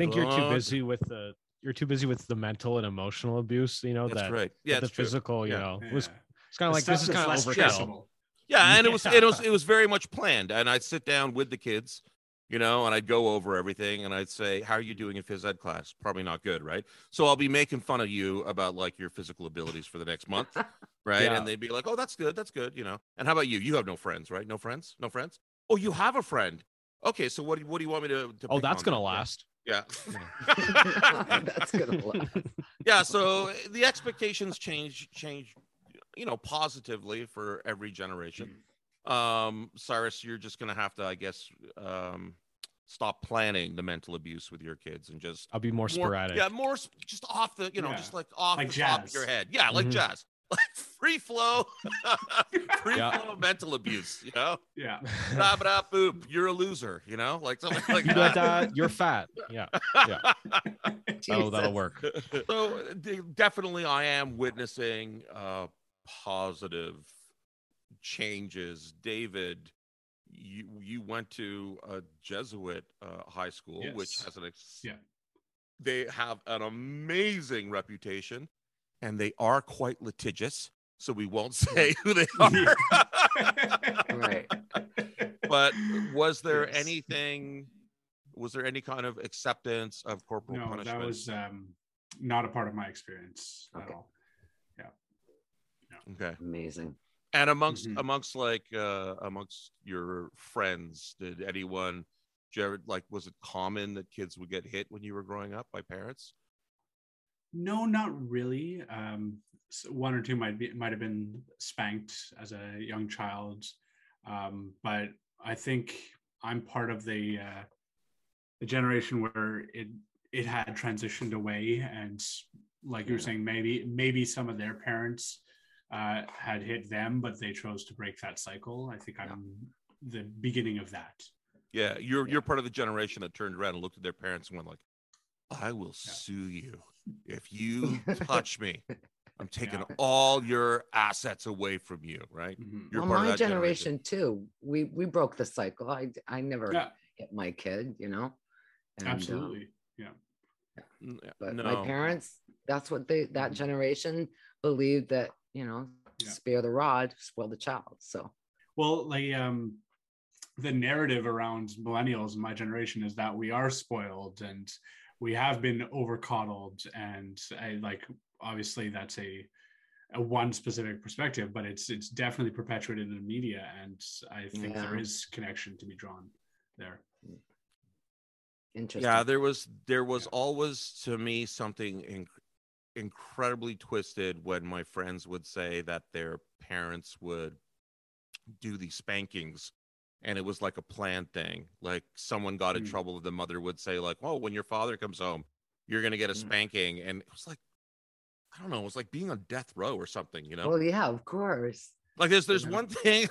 think you're too busy with the you're too busy with the mental and emotional abuse, you know, that's that, right. yeah, that the true. physical, you yeah. know, yeah. was it's kind of like this is kind of overkill. Yeah, and it was it was it was very much planned. And I'd sit down with the kids, you know, and I'd go over everything and I'd say, how are you doing in phys ed class? Probably not good, right? So I'll be making fun of you about like your physical abilities for the next month, right? Yeah. And they'd be like, oh, that's good, that's good, you know. And how about you? You have no friends, right? No friends? No friends? Oh, you have a friend. Okay, so what do you, what do you want me to, to oh, that's going to last. Yeah. That's going to last. Yeah, so the expectations change, change, you know, positively for every generation. Um, Cyrus, you're just going to have to, I guess, um, stop planning the mental abuse with your kids and just. I'll be more, more sporadic. Yeah, more just off the, you know, yeah. just like off like the jazz. top of your head. Yeah, like mm-hmm. jazz. Like free flow, free yeah. flow mental abuse, you know? Yeah. Blah, blah, boop. You're a loser, you know? Like something like that. Da, da, you're fat. Yeah. Yeah. Oh, that'll work. So definitely I am witnessing uh, positive changes. David, you, you went to a Jesuit uh, high school, yes. which has an ex- yeah. they have an amazing reputation. And they are quite litigious, so we won't say who they are. Right. But was there yes. anything, was there any kind of acceptance of corporal no, punishment? No, that was um, not a part of my experience okay. at all. Yeah. No. Okay. Amazing. And amongst, mm-hmm. amongst like, uh, amongst your friends, did anyone, Jared, like, was it common that kids would get hit when you were growing up by parents? No, not really. Um, so one or two might be might have been spanked as a young child, um, but I think I'm part of the uh, the generation where it it had transitioned away, and like you were saying, maybe maybe some of their parents uh, had hit them, but they chose to break that cycle. I think I'm yeah. the beginning of that. Yeah, you're yeah. you're part of the generation that turned around and looked at their parents and went like, "I will yeah. sue you." If you touch me, I'm taking yeah. all your assets away from you, right? Mm-hmm. You're well, part my of that generation, generation too. We we broke the cycle. I I never yeah. hit my kid, you know. And, Absolutely, uh, yeah. But no. my parents, that's what they that generation believed that you know, yeah. spare the rod, spoil the child. So well, like um, the narrative around millennials, my generation, is that we are spoiled and. We have been overcoddled, and I, like obviously that's a, a one specific perspective, but it's it's definitely perpetuated in the media, and I think yeah. there is connection to be drawn there. Interesting. Yeah, there was there was yeah. always to me something in, incredibly twisted when my friends would say that their parents would do these spankings. And it was like a planned thing. Like someone got in mm. trouble. The mother would say like, oh, when your father comes home, you're going to get a spanking. And it was like, I don't know. It was like being on death row or something, you know? Well, yeah, of course. Like there's, there's yeah. one thing,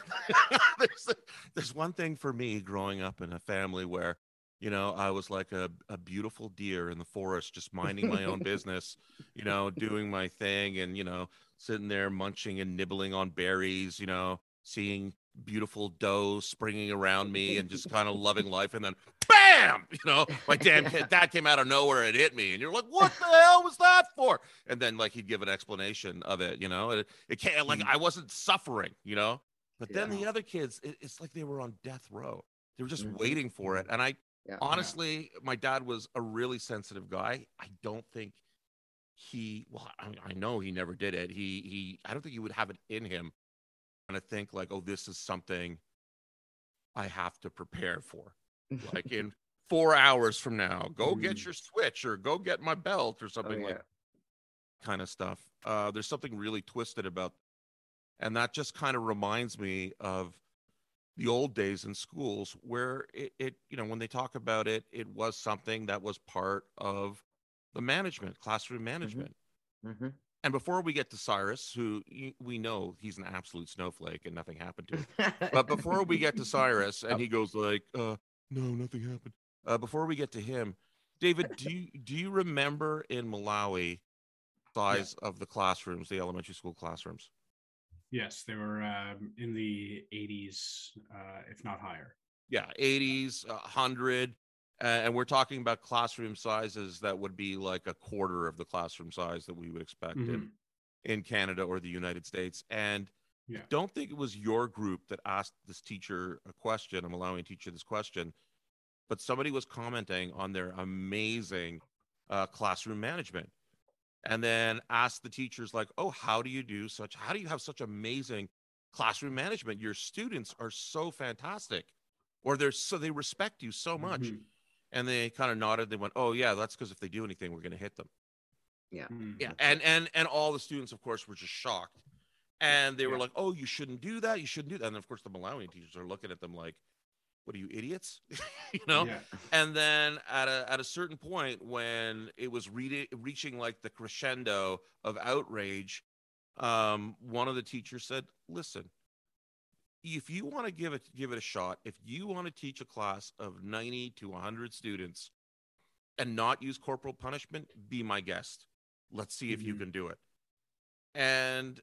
there's, there's one thing for me growing up in a family where, you know, I was like a, a beautiful deer in the forest, just minding my own business, you know, doing my thing and, you know, sitting there munching and nibbling on berries, you know, seeing beautiful doe springing around me and just kind of loving life, and then bam, you know, my damn yeah. kid, that came out of nowhere and hit me, and you're like, what the hell was that for? And then like he'd give an explanation of it, you know, it, it can't, like I wasn't suffering, you know, but yeah. then the other kids, it, it's like they were on death row, they were just mm-hmm. waiting for it. And I yeah. honestly, my dad was a really sensitive guy. I don't think he, well, I, I know he never did it. He, he, I don't think he would have it in him to think like, oh, this is something I have to prepare for, like in four hours from now, go mm. get your switch or go get my belt or something oh, yeah. like kind of stuff. Uh, there's something really twisted about, and that just kind of reminds me of the old days in schools where it, it, you know, when they talk about it, it was something that was part of the management, classroom management. Mm-hmm. Mm-hmm. And before we get to Cyrus, who we know he's an absolute snowflake and nothing happened to him. But before we get to Cyrus and he goes like, uh, no, nothing happened. Uh, before we get to him, David, do you, do you remember in Malawi size yeah. of the classrooms, the elementary school classrooms? Yes, they were um, in the eighties, uh, if not higher. Yeah, eighties, one hundred. And we're talking about classroom sizes that would be like a quarter of the classroom size that we would expect mm-hmm. in, in Canada or the United States. And yeah. I don't think it was your group that asked this teacher a question. I'm allowing a teacher this question, but somebody was commenting on their amazing uh, classroom management, and then asked the teachers like, oh, how do you do such, how do you have such amazing classroom management? Your students are so fantastic, or they're so, they respect you so much. Mm-hmm. And they kind of nodded. They went, oh yeah, that's because if they do anything, we're going to hit them. Yeah. Mm-hmm. Yeah. And, and, and all the students, of course, were just shocked. And they were yeah. like, oh, you shouldn't do that. You shouldn't do that. And of course the Malawian teachers are looking at them like, what are you, idiots? You know? Yeah. And then at a, at a certain point when it was re- reaching like the crescendo of outrage, um, one of the teachers said, listen, if you want to give it, give it a shot, if you want to teach a class of ninety to one hundred students and not use corporal punishment, be my guest. Let's see if mm-hmm. you can do it. And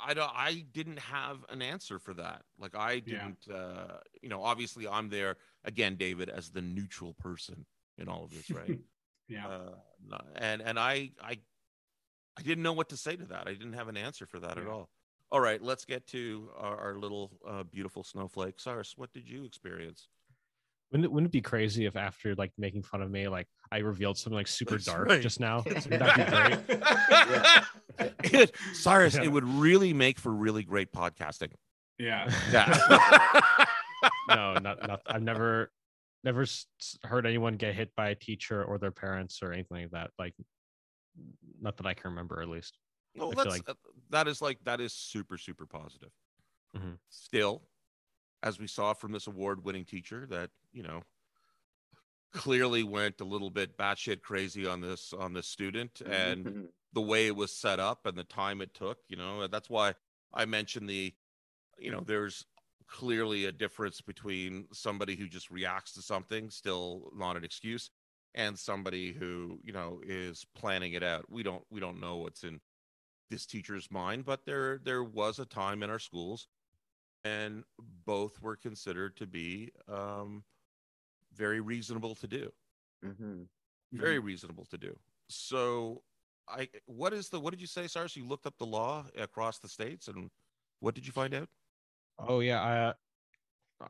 I don't, I didn't have an answer for that. Like I didn't, yeah. uh, you know, obviously I'm there again, David, as the neutral person in all of this, right? yeah. Uh, and, and I, I, I didn't know what to say to that. I didn't have an answer for that yeah. at all. All right, let's get to our, our little uh, beautiful snowflake. Cyrus, what did you experience? Wouldn't it, wouldn't it be crazy if after like making fun of me, like I revealed something like super That's dark right. just now? That'd be great. yeah. it, Cyrus, yeah. it would really make for really great podcasting. Yeah. yeah. no, not, not. I've never, never heard anyone get hit by a teacher or their parents or anything like that. Like, not that I can remember, at least. Well, that's, like... uh, that is like that is super, super positive. Mm-hmm. Still, as we saw from this award-winning teacher that, you know, clearly went a little bit batshit crazy on this on this student and mm-hmm. the way it was set up and the time it took, you know, that's why I mentioned the, you know, there's clearly a difference between somebody who just reacts to something, still not an excuse, and somebody who, you know, is planning it out. We don't we don't know what's in this teacher's mind, but there there was a time in our schools and both were considered to be um very reasonable to do. Mm-hmm. Very mm-hmm. reasonable to do. So I what is the what did you say, Cyrus? You looked up the law across the states and what did you find out? Oh yeah, I uh,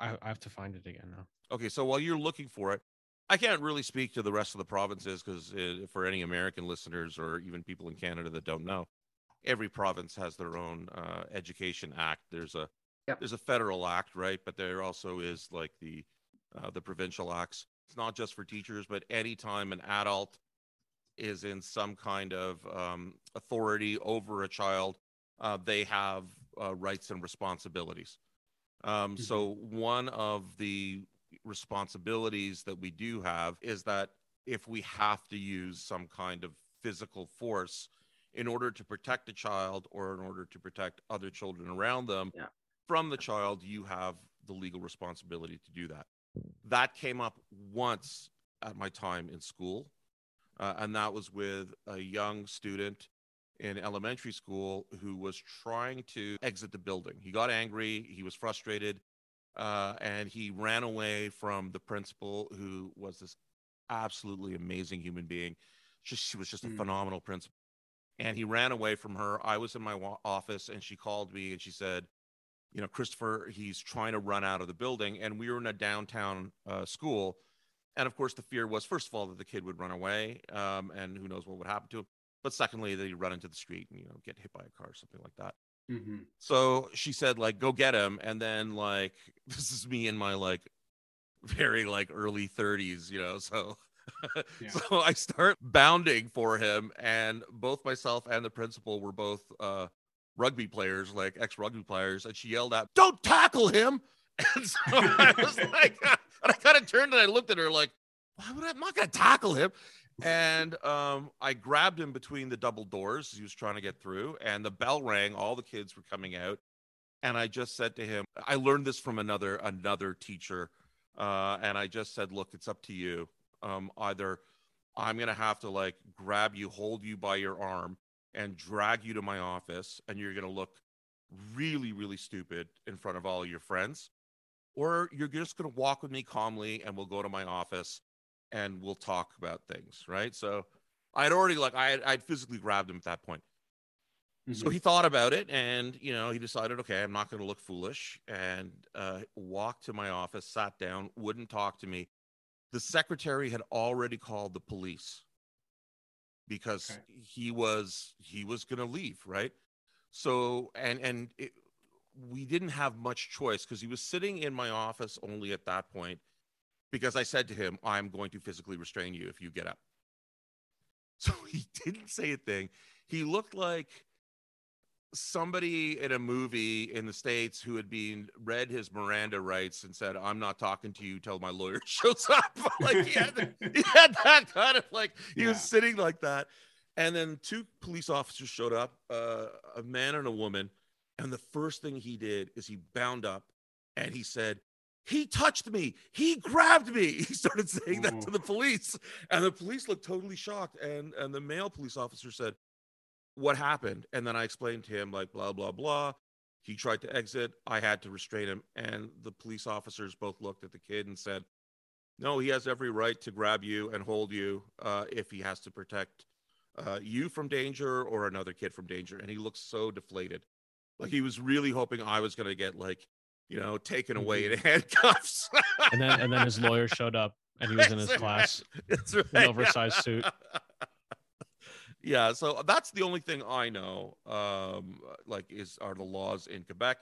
I, I have to find it again now. Okay, so while you're looking for it, I can't really speak to the rest of the provinces because uh, for any American listeners or even people in Canada that don't know, every province has their own uh, education act. There's a yep. there's a federal act, right? But there also is like the uh, the provincial acts. It's not just for teachers, but anytime an adult is in some kind of um, authority over a child, uh, they have uh, rights and responsibilities. Um, mm-hmm. So one of the responsibilities that we do have is that if we have to use some kind of physical force in order to protect a child or in order to protect other children around them yeah. from the child, you have the legal responsibility to do that. That came up once at my time in school, uh, and that was with a young student in elementary school who was trying to exit the building. He got angry, he was frustrated, uh, and he ran away from the principal, who was this absolutely amazing human being. She, she was just a mm. phenomenal principal. And he ran away from her. I was in my wa- office and she called me and she said, you know, Christopher, he's trying to run out of the building. And we were in a downtown uh, school. And of course the fear was, first of all, that the kid would run away um, and who knows what would happen to him. But secondly, that he'd run into the street and, you know, get hit by a car or something like that. Mm-hmm. So she said, like, go get him. And then, like, this is me in my like very like early thirties, you know, so. yeah. So I start bounding for him, and both myself and the principal were both uh, rugby players, like ex-rugby players, and she yelled out, "Don't tackle him!" And so I was like, and I kind of turned and I looked at her like, "Why would I? I'm not gonna tackle him." And um, I grabbed him between the double doors. He was trying to get through, and the bell rang. All the kids were coming out, and I just said to him, "I learned this from another another teacher," uh, and I just said, "Look, it's up to you." Um, either I'm going to have to like grab you, hold you by your arm and drag you to my office, and you're going to look really, really stupid in front of all your friends, or you're just going to walk with me calmly and we'll go to my office and we'll talk about things, right? So I'd already, like, I, I'd physically grabbed him at that point. Mm-hmm. So he thought about it, and, you know, he decided, okay, I'm not going to look foolish, and uh, walked to my office, sat down, wouldn't talk to me. The secretary had already called the police because okay. he was, he was going to leave, right? So, and, and it, we didn't have much choice because he was sitting in my office only at that point because I said to him, I'm going to physically restrain you if you get up. So he didn't say a thing. He looked like somebody in a movie in the States who had been read his Miranda rights and said, I'm not talking to you till my lawyer shows up. Like he had, the, he had that kind of like, he yeah. was sitting like that. And then two police officers showed up, uh, a man and a woman. And the first thing he did is he bound up and he said, he touched me. He grabbed me. He started saying Ooh. that to the police. And the police looked totally shocked. And, and the male police officer said, what happened? And then I explained to him, like, blah, blah, blah. He tried to exit. I had to restrain him. And the police officers both looked at the kid and said, no, he has every right to grab you and hold you uh, if he has to protect uh, you from danger or another kid from danger. And he looked so deflated. Like he was really hoping I was going to get, like, you know, taken away in handcuffs. and then and then his lawyer showed up and he was in his that's class right. right. in an oversized suit. Yeah, so that's the only thing I know, um, like, is are the laws in Quebec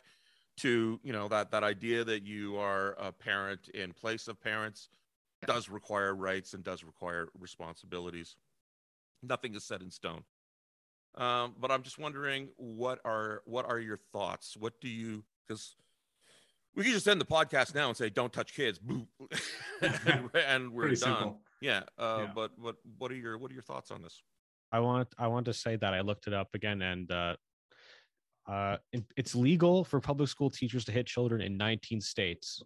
to, you know, that, that idea that you are a parent in place of parents does require rights and does require responsibilities. Nothing is set in stone. Um, but I'm just wondering, what are what are your thoughts? What do you, because we could just end the podcast now and say, don't touch kids. and, and we're Pretty done. Simple. Yeah, uh, yeah. But what, what are your what are your thoughts on this? I want I want to say that I looked it up again, and uh, uh, it, it's legal for public school teachers to hit children in nineteen states.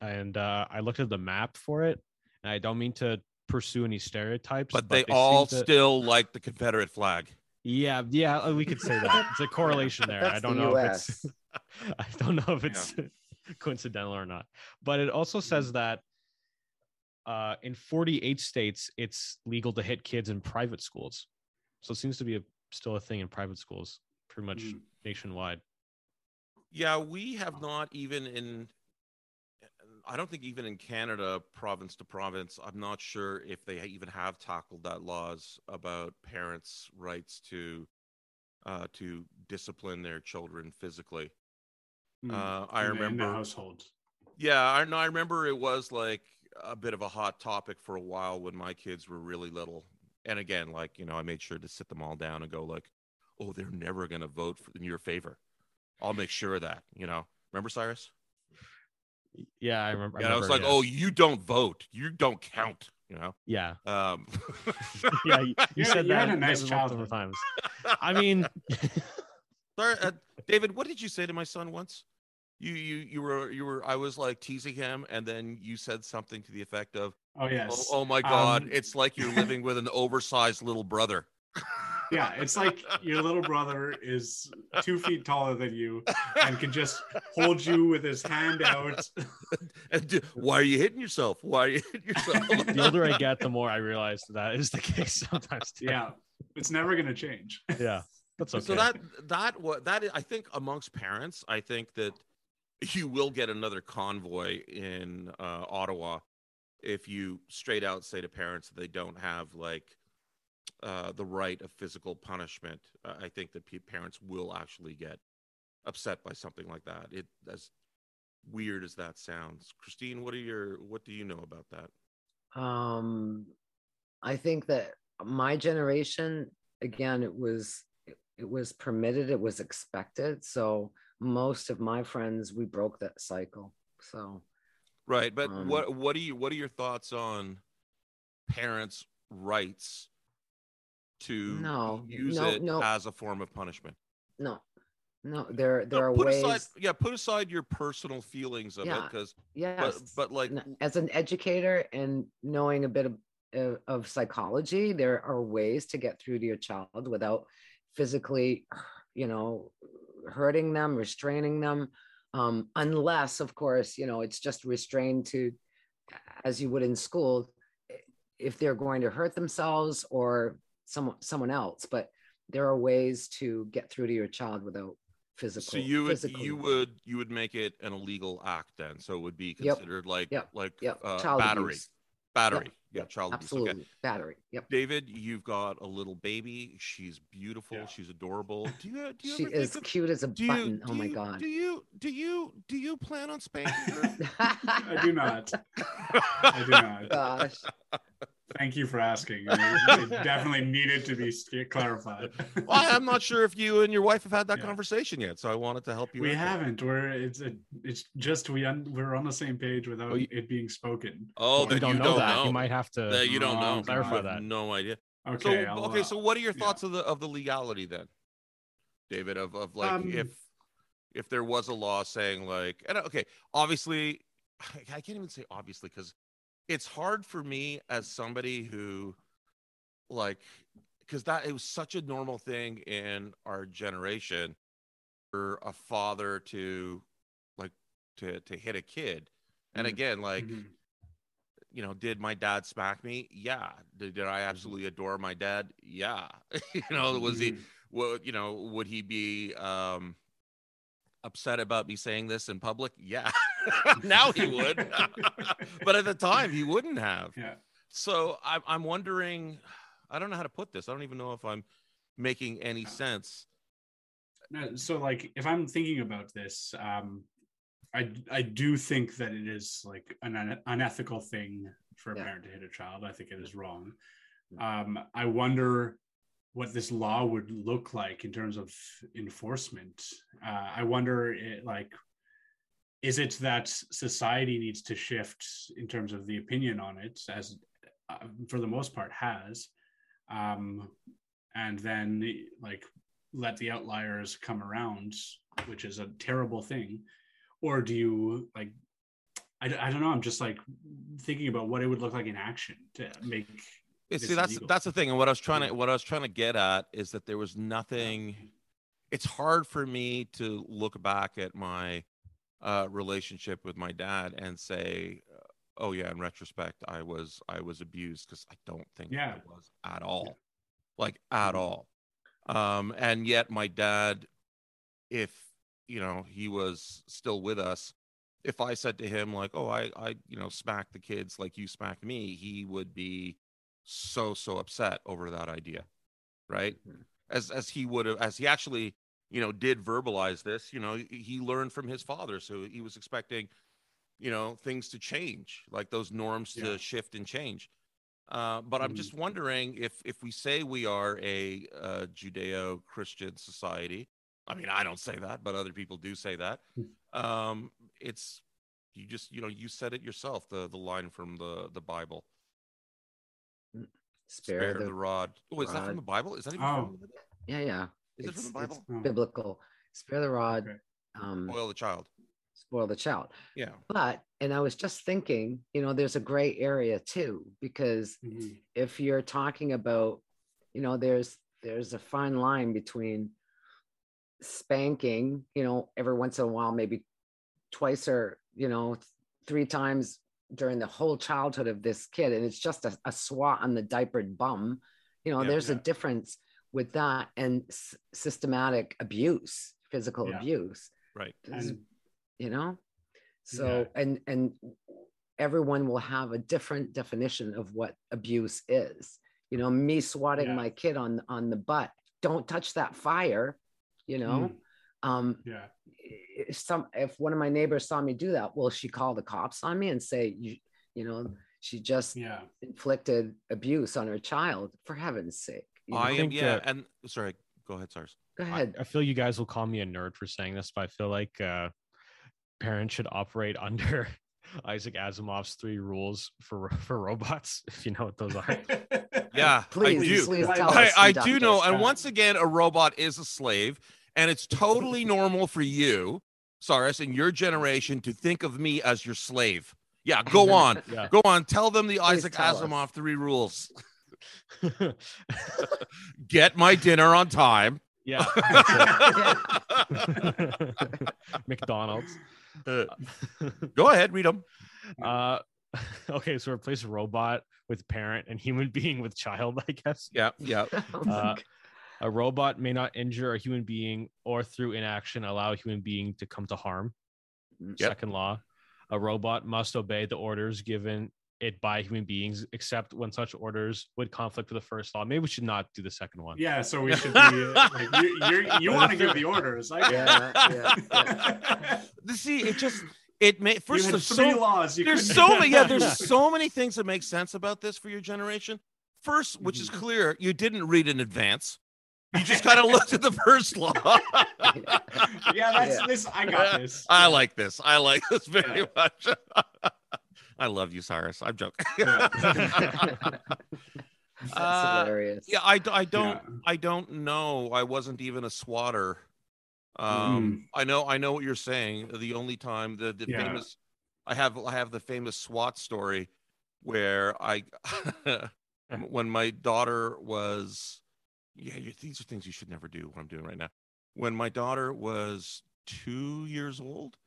And uh, I looked at the map for it, and I don't mean to pursue any stereotypes, but, but they, they all to... still like the Confederate flag. Yeah, yeah, we could say that. It's a correlation there. I don't know if it's I don't know if it's yeah. coincidental or not. But it also says that uh, in forty-eight states, it's legal to hit kids in private schools. So it seems to be a, still a thing in private schools, pretty much mm. nationwide. Yeah, we have not even in, I don't think even in Canada, province to province, I'm not sure if they even have tackled that laws about parents' rights to uh, to discipline their children physically. Mm. Uh, I in, remember in the household. Yeah, I, I remember it was like a bit of a hot topic for a while when my kids were really little. And again, like, you know, I made sure to sit them all down and go like, oh, they're never going to vote for, in your favor. I'll make sure of that, you know. Remember, Cyrus? Yeah, I remember. Yeah, I, remember I was like, yes. oh, you don't vote. You don't count, you know? Yeah. Um. yeah, you, you said you that had a nice multiple times. I mean. Sorry, uh, David, what did you say to my son once? You, you, you were, you were, I was like teasing him, and then you said something to the effect of, oh, yes. Oh, oh my God. Um, it's like you're living with an oversized little brother. Yeah. It's like your little brother is two feet taller than you and can just hold you with his hand out. And do, why are you hitting yourself? Why are you hitting yourself? The older I get, the more I realize that is the case sometimes. Too. Yeah. It's never going to change. Yeah. That's okay. So that, that, what that is, I think amongst parents, I think that you will get another convoy in uh, Ottawa if you straight out say to parents that they don't have like uh, the right of physical punishment. Uh, I think that parents will actually get upset by something like that. It as weird as that sounds. Christine, what are your what do you know about that? Um, I think that my generation, again, it was it, it was permitted, it was expected, so. Most of my friends, we broke that cycle. So, right. But um, what what do you what are your thoughts on parents' rights to no, use no, it no. as a form of punishment? No, no. There there no, are put ways. Aside, yeah, put aside your personal feelings of yeah, it, because yeah, but, but like as an educator and knowing a bit of, of of psychology, there are ways to get through to your child without physically, you know. hurting them, restraining them, um, unless, of course, you know, it's just restrained to, as you would in school, if they're going to hurt themselves or some, someone else, but there are ways to get through to your child without physical. So you would, you would, you would make it an illegal act then. So it would be considered yep. like, yep. like yep. Uh, child battery, abuse. battery. Yep. Yeah. Yep. Child Absolutely. abuse. Okay. Battery. Yep. David, you've got a little baby. She's beautiful. Yeah. She's adorable. Do you, do you she is of, cute as a do button. You, oh my you, God. Do you, do you, do you plan on spanking her? I do not. I do not. Gosh. Thank you for asking. I mean, it definitely needed to be clarified. Well, I'm not sure if you and your wife have had that yeah. conversation yet, so I wanted to help you. We haven't. That. We're it's a, it's just we un, we're on the same page without oh, you, it being spoken. Oh, then you don't, you know, don't that. know. You might have to. That you don't know. Clarify that. I have no idea. Okay. So, okay. So, what are your thoughts yeah. of the of the legality then, David? Of of like um, if if there was a law saying like, and okay, obviously, I can't even say obviously because. It's hard for me as somebody who like, cause that it was such a normal thing in our generation for a father to like, to, to hit a kid. And again, like, mm-hmm. you know, did my dad smack me? Yeah. Did, did I absolutely adore my dad? Yeah. you know, was mm-hmm. he, well, you know, would he be, um, upset about me saying this in public? Yeah. Now he would, but at the time he wouldn't have. Yeah. So I'm, I'm wondering, I don't know how to put this. I don't even know if I'm making any sense. No, so like, if I'm thinking about this, um, I, I do think that it is like an unethical thing for a yeah. parent to hit a child. I think it is wrong. Um, I wonder what this law would look like in terms of enforcement. Uh, I wonder it like, is it that society needs to shift in terms of the opinion on it, as uh, for the most part has, um, and then like let the outliers come around, which is a terrible thing? Or do you like, I, I don't know, I'm just like thinking about what it would look like in action to make See, this that's, illegal. That's the thing. And what I was trying to, what I was trying to get at is that there was nothing, it's hard for me to look back at my, Uh, relationship with my dad and say, oh yeah, in retrospect, I was I was abused, because I don't think yeah. I was at all, like at all. Um, and yet my dad, if you know he was still with us, if I said to him like, oh, I I you know smacked the kids like you smacked me, he would be so so upset over that idea, right? Mm-hmm. As as he would have as he actually. you know, did verbalize this, you know, he learned from his father. So he was expecting, you know, things to change, like those norms yeah. to shift and change. Uh, but mm-hmm. I'm just wondering if, if we say we are a, a Judeo-Christian society, I mean, I don't say that, but other people do say that. Um, it's, you just, you know, you said it yourself, the, the line from the, the Bible. Spare, Spare the, the rod. Oh, is rod. that from the Bible? Is that even oh. from the Bible? Yeah, yeah. Is it's, it from the Bible? It's biblical. Spare the rod. Okay. Um, spoil the child. Spoil the child. Yeah. But, and I was just thinking, you know, there's a gray area too, because mm-hmm. if you're talking about, you know, there's, there's a fine line between spanking, you know, every once in a while, maybe twice or, you know, three times during the whole childhood of this kid. And it's just a, a swat on the diapered bum. You know, yeah, there's yeah. a difference with that and s systematic abuse, physical yeah. abuse. Right. And, you know, so, yeah. and, and everyone will have a different definition of what abuse is, you know, me swatting yeah. my kid on, on the butt, don't touch that fire, you know? Mm. Um, yeah. If some, if one of my neighbors saw me do that, will she call the cops on me and say, you, you know, she just yeah. inflicted abuse on her child, for heaven's sake? You know, I am, yeah, that, and sorry, go ahead, Sars. Go ahead. I, I feel you guys will call me a nerd for saying this, but I feel like uh, parents should operate under Isaac Asimov's three rules for for robots, if you know what those are. yeah, please, I do. Please tell I, us I, I do know, and once again, a robot is a slave, and it's totally normal for you, Sars, and your generation to think of me as your slave. Yeah, go on, yeah. go on. Tell them the please Isaac Asimov us. three rules. Get my dinner on time. Yeah. McDonald's. Uh, go ahead, read them. Uh, Okay, so replace robot with parent and human being with child, I guess. Yeah, yeah. Uh, a robot may not injure a human being or through inaction allow a human being to come to harm. Yep. Second law. A robot must obey the orders given it by human beings, except when such orders would conflict with the first law. Maybe we should not do the second one. Yeah, so we should be, like, you, you're, you want to give the orders. I yeah, yeah, yeah. See, it just... It may first there's so, laws there's so many yeah there's so many things that make sense about this for your generation. First, which mm-hmm. is clear, you didn't read in advance. You just kind of looked at the first law. yeah, that's yeah. this. I got this. I like this. I like this very yeah. much. I love you, Cyrus. I'm joking. Yeah. That's uh, hilarious. Yeah, I, I don't yeah. I don't know. I wasn't even a swatter. um mm. i know i know what you're saying. The only time the, the yeah. famous i have i have the famous SWAT story where I when my daughter was yeah these are things you should never do what I'm doing right now when my daughter was two years old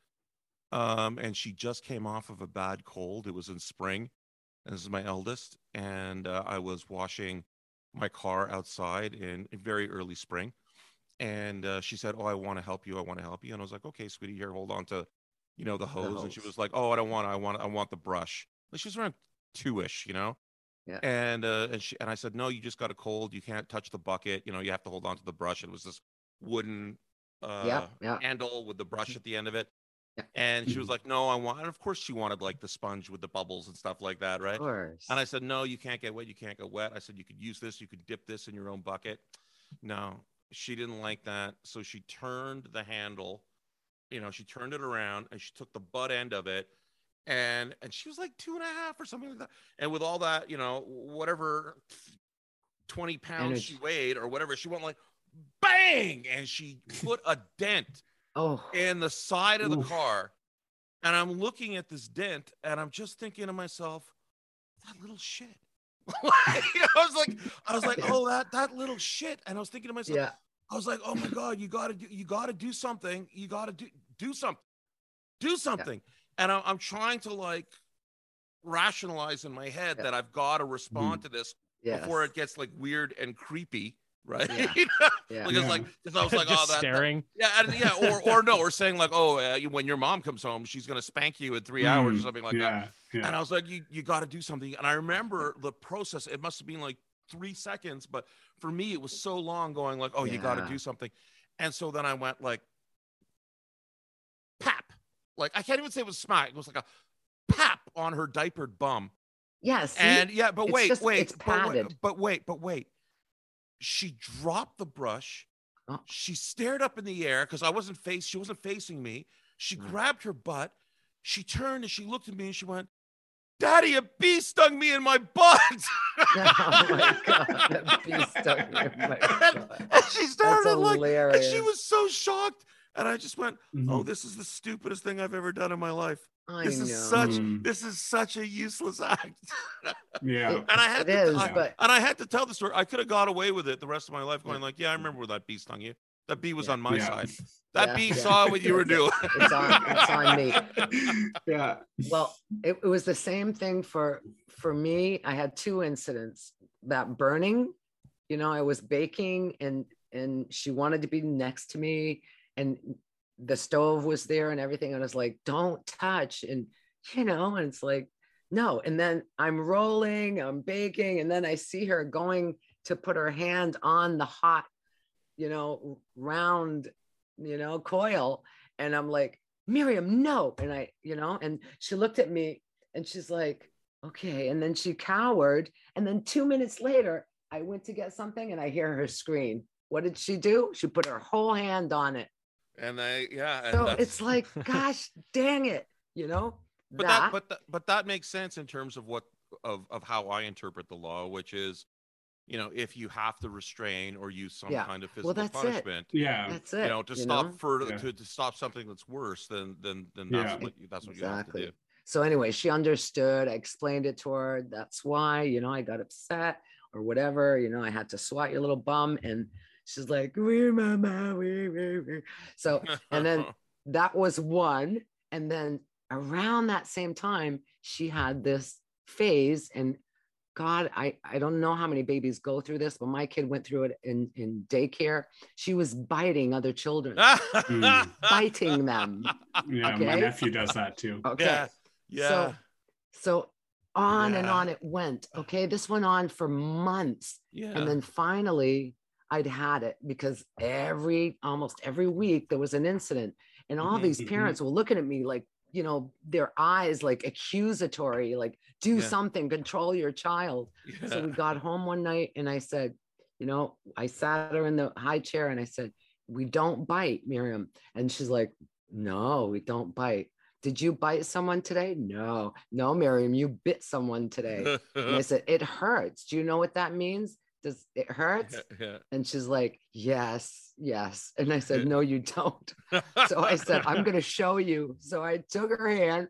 um and she just came off of a bad cold. It was in spring, and this is my eldest, and uh, I was washing my car outside in very early spring. And uh, she said, oh, I want to help you. I want to help you. And I was like, okay, sweetie, here, hold on to, you know, the hose. The hose. And she was like, oh, I don't want to, I want to, I want the brush. Like, she was around two-ish, you know? Yeah. And, uh, and, she, and I said, no, you just got a cold. You can't touch the bucket. You know, you have to hold on to the brush. It was this wooden uh, yeah, yeah. handle with the brush at the end of it. Yeah. And she was like, no, I want, and of course she wanted like the sponge with the bubbles and stuff like that, right? Of course. And I said, no, you can't get wet. You can't get wet. I said, you could use this. You could dip this in your own bucket. No. She didn't like that, so she turned the handle, you know, she turned it around, and she took the butt end of it, and and she was like two and a half or something like that. And with all that, you know, whatever twenty pounds she weighed or whatever, she went like bang, and she put a dent oh. in the side of Oof. the car. And I'm looking at this dent, and I'm just thinking to myself, that little shit. I was like, I was like, oh, that that little shit, and I was thinking to myself, yeah. I was like, oh my God, you gotta do, you gotta do something, you gotta do do something, do something, yeah. and I, I'm trying to like rationalize in my head yeah. that I've got to respond mm. to this yes. before it gets like weird and creepy, right? Yeah. you know? yeah. Because yeah. like, because I was like, just oh, that, staring, that, yeah, and, yeah, or or no, or saying like, oh, uh, when your mom comes home, she's gonna spank you in three mm. hours or something like yeah. that. Yeah. And I was like, you, you got to do something. And I remember the process. It must have been like three seconds. But for me, it was so long going like, oh, yeah. you got to do something. And so then I went like, pap. Like, I can't even say it was smack. It was like a pap on her diapered bum. Yes. Yeah, and yeah, but wait, just, wait, but wait, but wait, but wait. She dropped the brush. Oh. She stared up in the air because I wasn't face. She wasn't facing me. She mm. grabbed her butt. She turned and she looked at me and she went, Daddy, a bee stung me in my butt. Oh my God, a bee stung me in my butt. And, and she started like, and she was so shocked. And I just went, mm-hmm. oh, this is the stupidest thing I've ever done in my life. I this know. is such, mm. this is such a useless act. yeah. It, and I had to, is, I, but... and I had to tell the story. I could have got away with it the rest of my life going yeah. like, yeah, I remember where that bee stung you. That bee was yeah. on my yeah. side. That yeah, bee yeah. saw what you were doing. It's on, it's on me. Yeah. Well, it, it was the same thing for for me. I had two incidents. That burning, you know, I was baking, and and she wanted to be next to me, and the stove was there and everything, and I was like, "Don't touch," and you know, and it's like, no. And then I'm rolling, I'm baking, and then I see her going to put her hand on the hot, you know, round, you know, coil. And I'm like, Miriam, no. And I, you know, and she looked at me and she's like, okay. And then she cowered. And then two minutes later, I went to get something and I hear her scream. What did she do? She put her whole hand on it. And I, yeah. And so that's... it's like, gosh, dang it, you know? But that, that but, th but that makes sense in terms of what, of, of how I interpret the law, which is, you know, if you have to restrain or use some yeah. kind of physical well, punishment, it. yeah, that's it. You know, to you stop know? further yeah. to, to stop something that's worse than than than that's yeah. what, that's what exactly. you have to do. So anyway, she understood. I explained it to her. That's why, you know, I got upset or whatever. You know, I had to swat your little bum, and she's like, "Wee mama, wee wee wee." So and then that was one, and then around that same time, she had this phase, and God, I, I don't know how many babies go through this, but my kid went through it in, in daycare. She was biting other children, mm. biting them. Yeah, okay? My nephew does that too. Okay. Yeah. Yeah. So, so on yeah. and on it went. Okay. This went on for months. Yeah. And then finally I'd had it, because every, almost every week there was an incident, and all these parents were looking at me like, you know, their eyes like accusatory, like do yeah. something, control your child. Yeah. So we got home one night and I said, you know, I sat her in the high chair and I said, we don't bite, Miriam. And she's like, no, we don't bite. Did you bite someone today? No, no, Miriam, you bit someone today. And I said, it hurts. Do you know what that means? Does it hurt? Yeah, yeah. And she's like, yes, yes. And I said, no, you don't. So I said, I'm going to show you. So I took her hand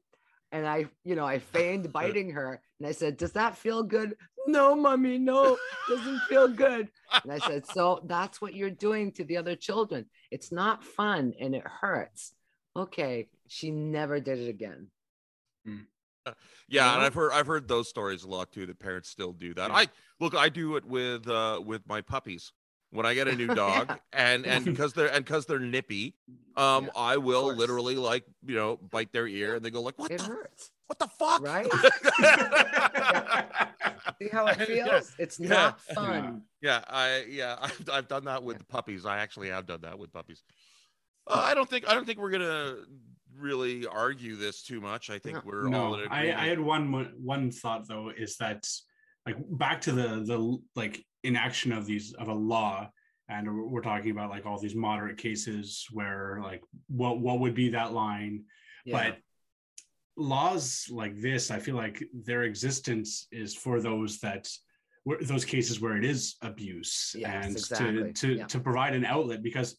and I, you know, I feigned biting her. And I said, does that feel good? No, mommy, no, doesn't feel good. And I said, so that's what you're doing to the other children. It's not fun and it hurts. Okay. She never did it again. Mm. Yeah, and I've heard I've heard those stories a lot too. That parents still do that. Yeah. I look, I do it with uh, with my puppies when I get a new dog, yeah. and and because they're and because they're nippy, um, yeah, I will literally like you know bite their ear, yeah. and they go like, what it the hurts. What the fuck? Right? Yeah. See how it feels? Yeah. It's yeah. not fun. Yeah, yeah I yeah I've, I've done that with yeah. puppies. I actually have done that with puppies. Uh, I don't think I don't think we're gonna really argue this too much. I think no, we're no, all in agreement. I, I had one one thought though, is that like back to the the like inaction of these of a law, and we're talking about like all these moderate cases where like what what would be that line, yeah. but laws like this, I feel like their existence is for those that those cases where it is abuse, yes, and exactly. to to yeah. to provide an outlet, because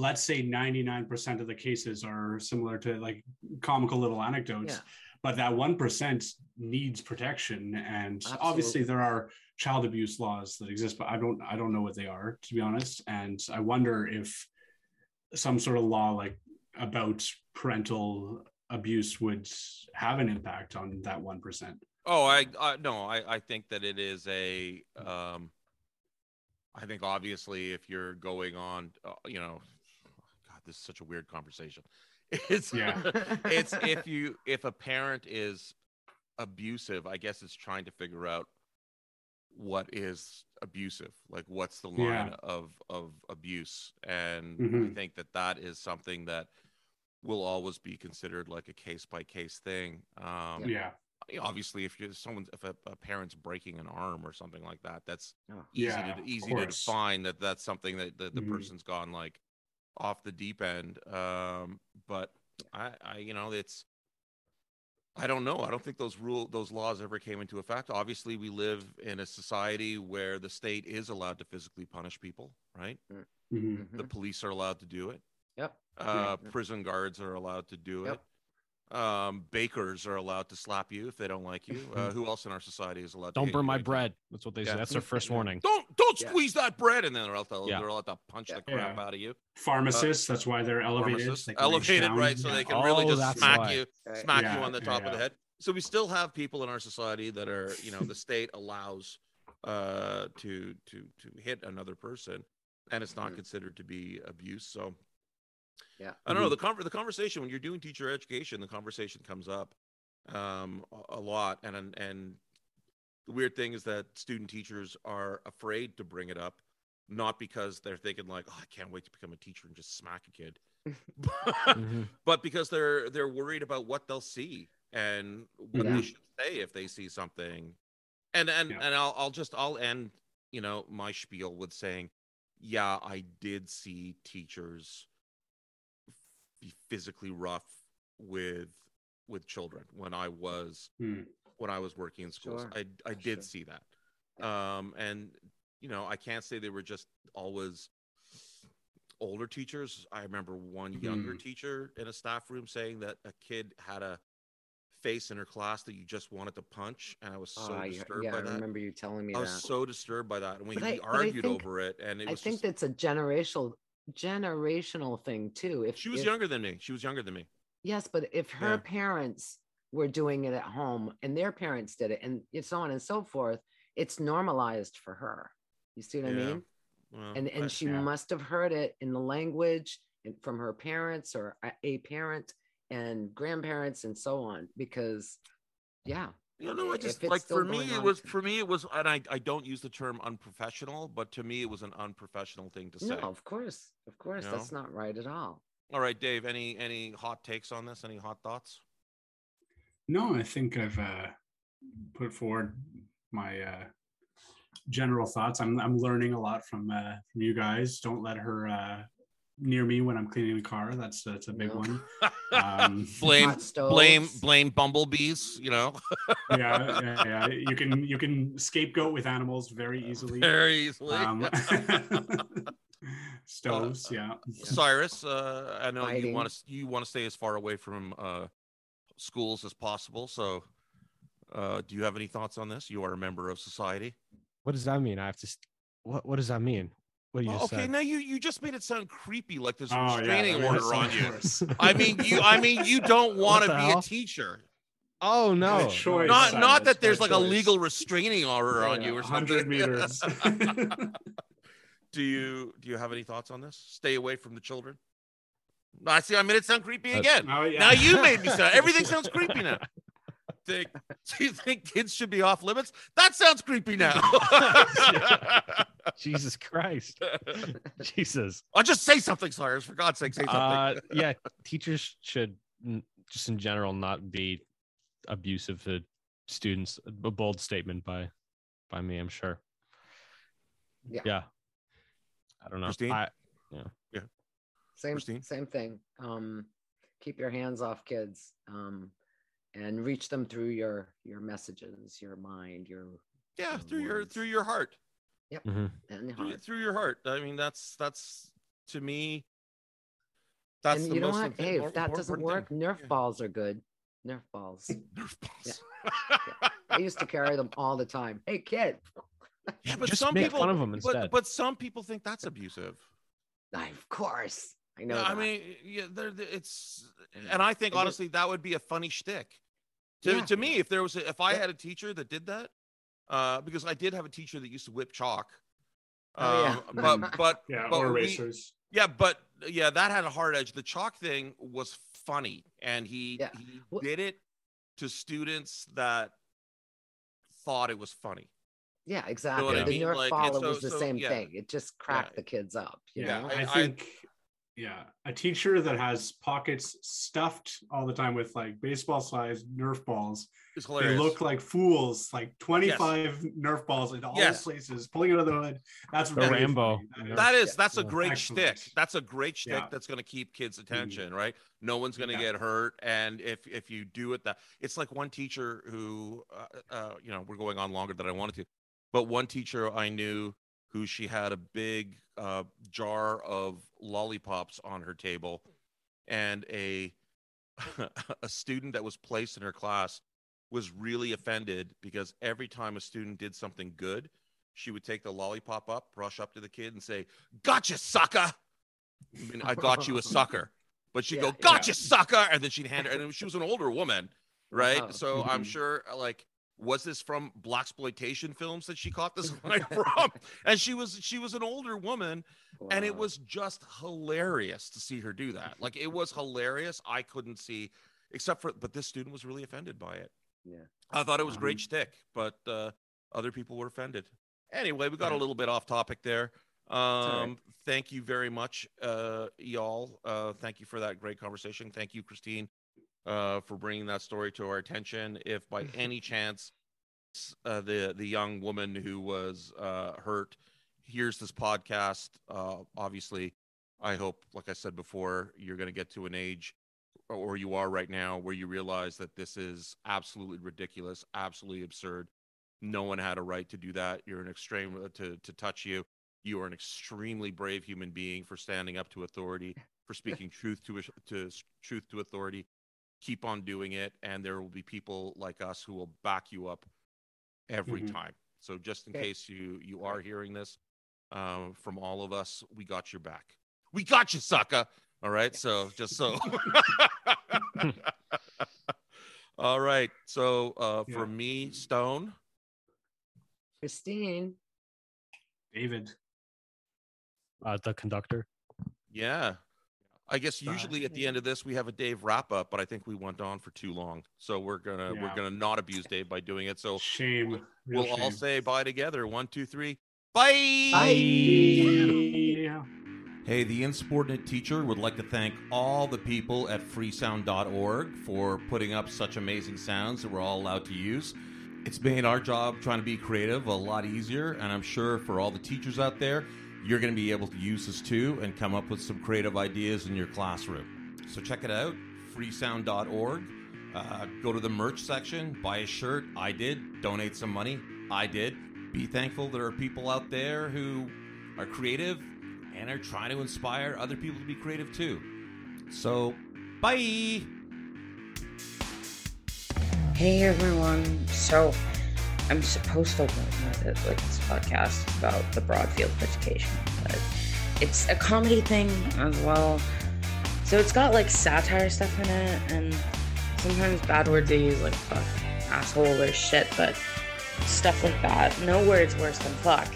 let's say ninety-nine percent of the cases are similar to like comical little anecdotes, yeah. but that one percent needs protection. And absolutely. Obviously there are child abuse laws that exist, but I don't, I don't know what they are, to be honest. And I wonder if some sort of law like about parental abuse would have an impact on that one percent. Oh, I, I no, I, I think that it is a, um, I think obviously if you're going on, uh, you know, this is such a weird conversation. It's yeah. it's if you if a parent is abusive, I guess it's trying to figure out what is abusive, like what's the line yeah. of of abuse, and mm-hmm. I think that that is something that will always be considered like a case by case thing. Um, yeah. Obviously, if you're someone, if a, a parent's breaking an arm or something like that, that's easy yeah, to easy to define that that's something that the, the mm-hmm. person's gone like off the deep end, um but I, I you know it's I don't know I don't think those rule those laws ever came into effect. Obviously we live in a society where the state is allowed to physically punish people, right? Mm-hmm. The police are allowed to do it, yep. uh yeah. prison guards are allowed to do yep. it, um bakers are allowed to slap you if they don't like you, uh, who else in our society is allowed don't to burn my right bread now? That's what they yeah. say. That's their first warning. don't Don't yeah. squeeze that bread, and then they're allowed to, yeah. they're allowed to punch yeah. the crap yeah. out of you. Pharmacists, uh, that's why they're elevated. They elevated, right? So yeah. they can oh, really just smack why. you, smack yeah. you on the top yeah. of the head. So we still have people in our society that are, you know, the state allows uh, to to to hit another person, and it's not mm. considered to be abuse. So, yeah, I don't mm. know the con the conversation when you're doing teacher education, the conversation comes up um, a lot, and and. and the weird thing is that student teachers are afraid to bring it up, not because they're thinking like, oh, I can't wait to become a teacher and just smack a kid, mm-hmm. but because they're they're worried about what they'll see and what yeah. they should say if they see something. And and yeah. and I'll I'll just I'll end, you know, my spiel with saying, yeah, I did see teachers be physically rough with with children when I was mm. when I was working in schools. Sure. I, I did sure. see that. Um, and, you know, I can't say they were just always older teachers. I remember one younger mm. teacher in a staff room saying that a kid had a face in her class that you just wanted to punch. And I was so uh, disturbed yeah, by I that. I remember you telling me I that. I was so disturbed by that. And we, I, we argued think, over it. And it was I think just, that's a generational, generational thing too. If She was if, younger than me. She was younger than me. Yes, but if her yeah. parents were doing it at home and their parents did it and so on and so forth, it's normalized for her. You see what yeah. I mean? Well, and and she yeah. must have heard it in the language and from her parents or a parent and grandparents and so on, because yeah. You know, I just like for me, it was for me, it was, and I, I don't use the term unprofessional, but to me, it was an unprofessional thing to say. No, of course. Of course. You know? That's not right at all. All right, Dave, any, any hot takes on this? Any hot thoughts? No, I think I've uh, put forward my uh, general thoughts. I'm, I'm learning a lot from, uh, from you guys. Don't let her uh, near me when I'm cleaning the car. That's, that's a big no. one. Um, blame blame blame bumblebees, you know. yeah, yeah yeah you can you can scapegoat with animals very easily very easily um, stoves uh, yeah Cyrus, uh I know Fighting. you want to you want to stay as far away from uh schools as possible, so uh do you have any thoughts on this? You are a member of society. What does that mean? I have to st- what what does that mean? What you oh, okay, said. Now you you just made it sound creepy, like there's a oh, restraining yeah, order on you. Worse. I mean, you I mean you don't want to be hell? a teacher. Oh no, choice, not Simon, not that there's like choice. a legal restraining order yeah, on you or something. one hundred meters Do you do you have any thoughts on this? Stay away from the children. I see. I made it sound creepy That's, again. Oh, yeah. Now you made me sound. Everything sounds creepy now. Think, do you think kids should be off limits? That sounds creepy now. Jesus Christ. Jesus. I'll just say something, Cyrus. For God's sake, say something. Uh, yeah, teachers should just in general not be abusive to students. A bold statement by by me, I'm sure. Yeah. Yeah. I don't know. Christine? I, yeah. yeah. Same, Christine? same thing. Um, keep your hands off kids. Um, and reach them through your your messages, your mind, your yeah your through words. your through your heart yep mm-hmm. and heart. Through, through your heart. I mean, that's that's to me that's and the you most know what? Hey, if that doesn't work thing. Nerf yeah. balls are good. Nerf balls Nerf balls yeah. Yeah. I used to carry them all the time. Hey kid, yeah, but just some make people fun of them instead. But, but some people think that's abusive. Of course I know. I that. mean, yeah, they're, they're, it's, and I think honestly that would be a funny shtick. To yeah. to me, if there was, a, if I yeah. had a teacher that did that, uh, because I did have a teacher that used to whip chalk. Oh, um, yeah. But but yeah, but or erasers. Yeah, but yeah, that had a hard edge. The chalk thing was funny, and he, yeah. he well, did it to students that thought it was funny. Yeah, exactly. You know the I mean? Nerf like, ball so, was the so, same yeah. thing. It just cracked yeah. the kids up. You yeah, know? I, I think. I, Yeah, a teacher that has pockets stuffed all the time with like baseball-sized Nerf balls. It's hilarious. They look like fools, like twenty-five yes. Nerf balls in all yes. places, pulling out of the hood. That's the really Rambo. Funny. That is, that's yeah. a great Excellent. shtick. That's a great shtick yeah. that's going to keep kids' attention, mm-hmm. right? No one's going to yeah. get hurt, and if if you do it, that it's like one teacher who, uh, uh, you know, we're going on longer than I wanted to, but one teacher I knew who she had a big uh, jar of lollipops on her table, and a a student that was placed in her class was really offended because every time a student did something good, she would take the lollipop up, brush up to the kid and say, "Gotcha, sucker!" I mean, I thought you a sucker, but she'd yeah, go, "Gotcha, yeah. sucker!" And then she'd hand her, and she was an older woman, right? Oh. So I'm sure like, was this from blaxploitation films that she caught this line from? And she was she was an older woman, wow. and it was just hilarious to see her do that. Like it was hilarious. I couldn't see, except for, but this student was really offended by it. Yeah, I thought it was um, great shtick, but uh, other people were offended. Anyway, we got yeah. a little bit off topic there. Um, right. Thank you very much, uh, y'all. Uh, thank you for that great conversation. Thank you, Christine. Uh, for bringing that story to our attention. If by any chance uh, the the young woman who was uh, hurt hears this podcast, uh, obviously, I hope, like I said before, you're going to get to an age, or you are right now, where you realize that this is absolutely ridiculous, absolutely absurd. No one had a right to do that. You're an extreme to to touch you. You are an extremely brave human being for standing up to authority, for speaking truth to to truth to authority. Keep on doing it, and there will be people like us who will back you up every mm-hmm. time. So just in okay. case you you are hearing this, um, from all of us, we got your back. We got you, sucker. All right, yes. so just so All right. So uh, yeah. for me, Stone. Christine. David. Uh, the conductor. Yeah. I guess usually at the end of this we have a Dave wrap up, but I think we went on for too long, so we're gonna yeah. we're gonna not abuse Dave by doing it. So shame. Real we'll shame. All say bye together. One, two, three. Bye. Bye. Yeah. Hey, the Insubordinate Teacher would like to thank all the people at freesound dot org for putting up such amazing sounds that we're all allowed to use. It's made our job trying to be creative a lot easier, and I'm sure for all the teachers out there, you're going to be able to use this too and come up with some creative ideas in your classroom. So check it out, freesound dot org. Uh, go to the merch section, buy a shirt. I did. Donate some money. I did. Be thankful there are people out there who are creative and are trying to inspire other people to be creative too. So, bye! Hey everyone. So... I'm supposed to learn that like this podcast is about the broad field of education, but it's a comedy thing as well. So it's got like satire stuff in it, and sometimes bad words they use like fuck, asshole, or shit, but stuff like that. No words worse than fuck.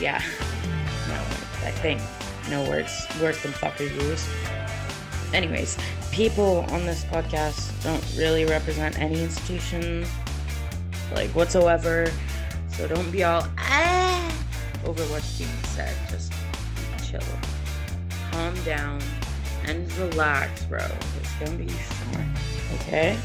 Yeah, no, I think no words worse than fuck are used. Anyways, people on this podcast don't really represent any institution. Like whatsoever, so don't be all ah over what's being said. Just chill, calm down, and relax, bro. It's gonna be fine, okay?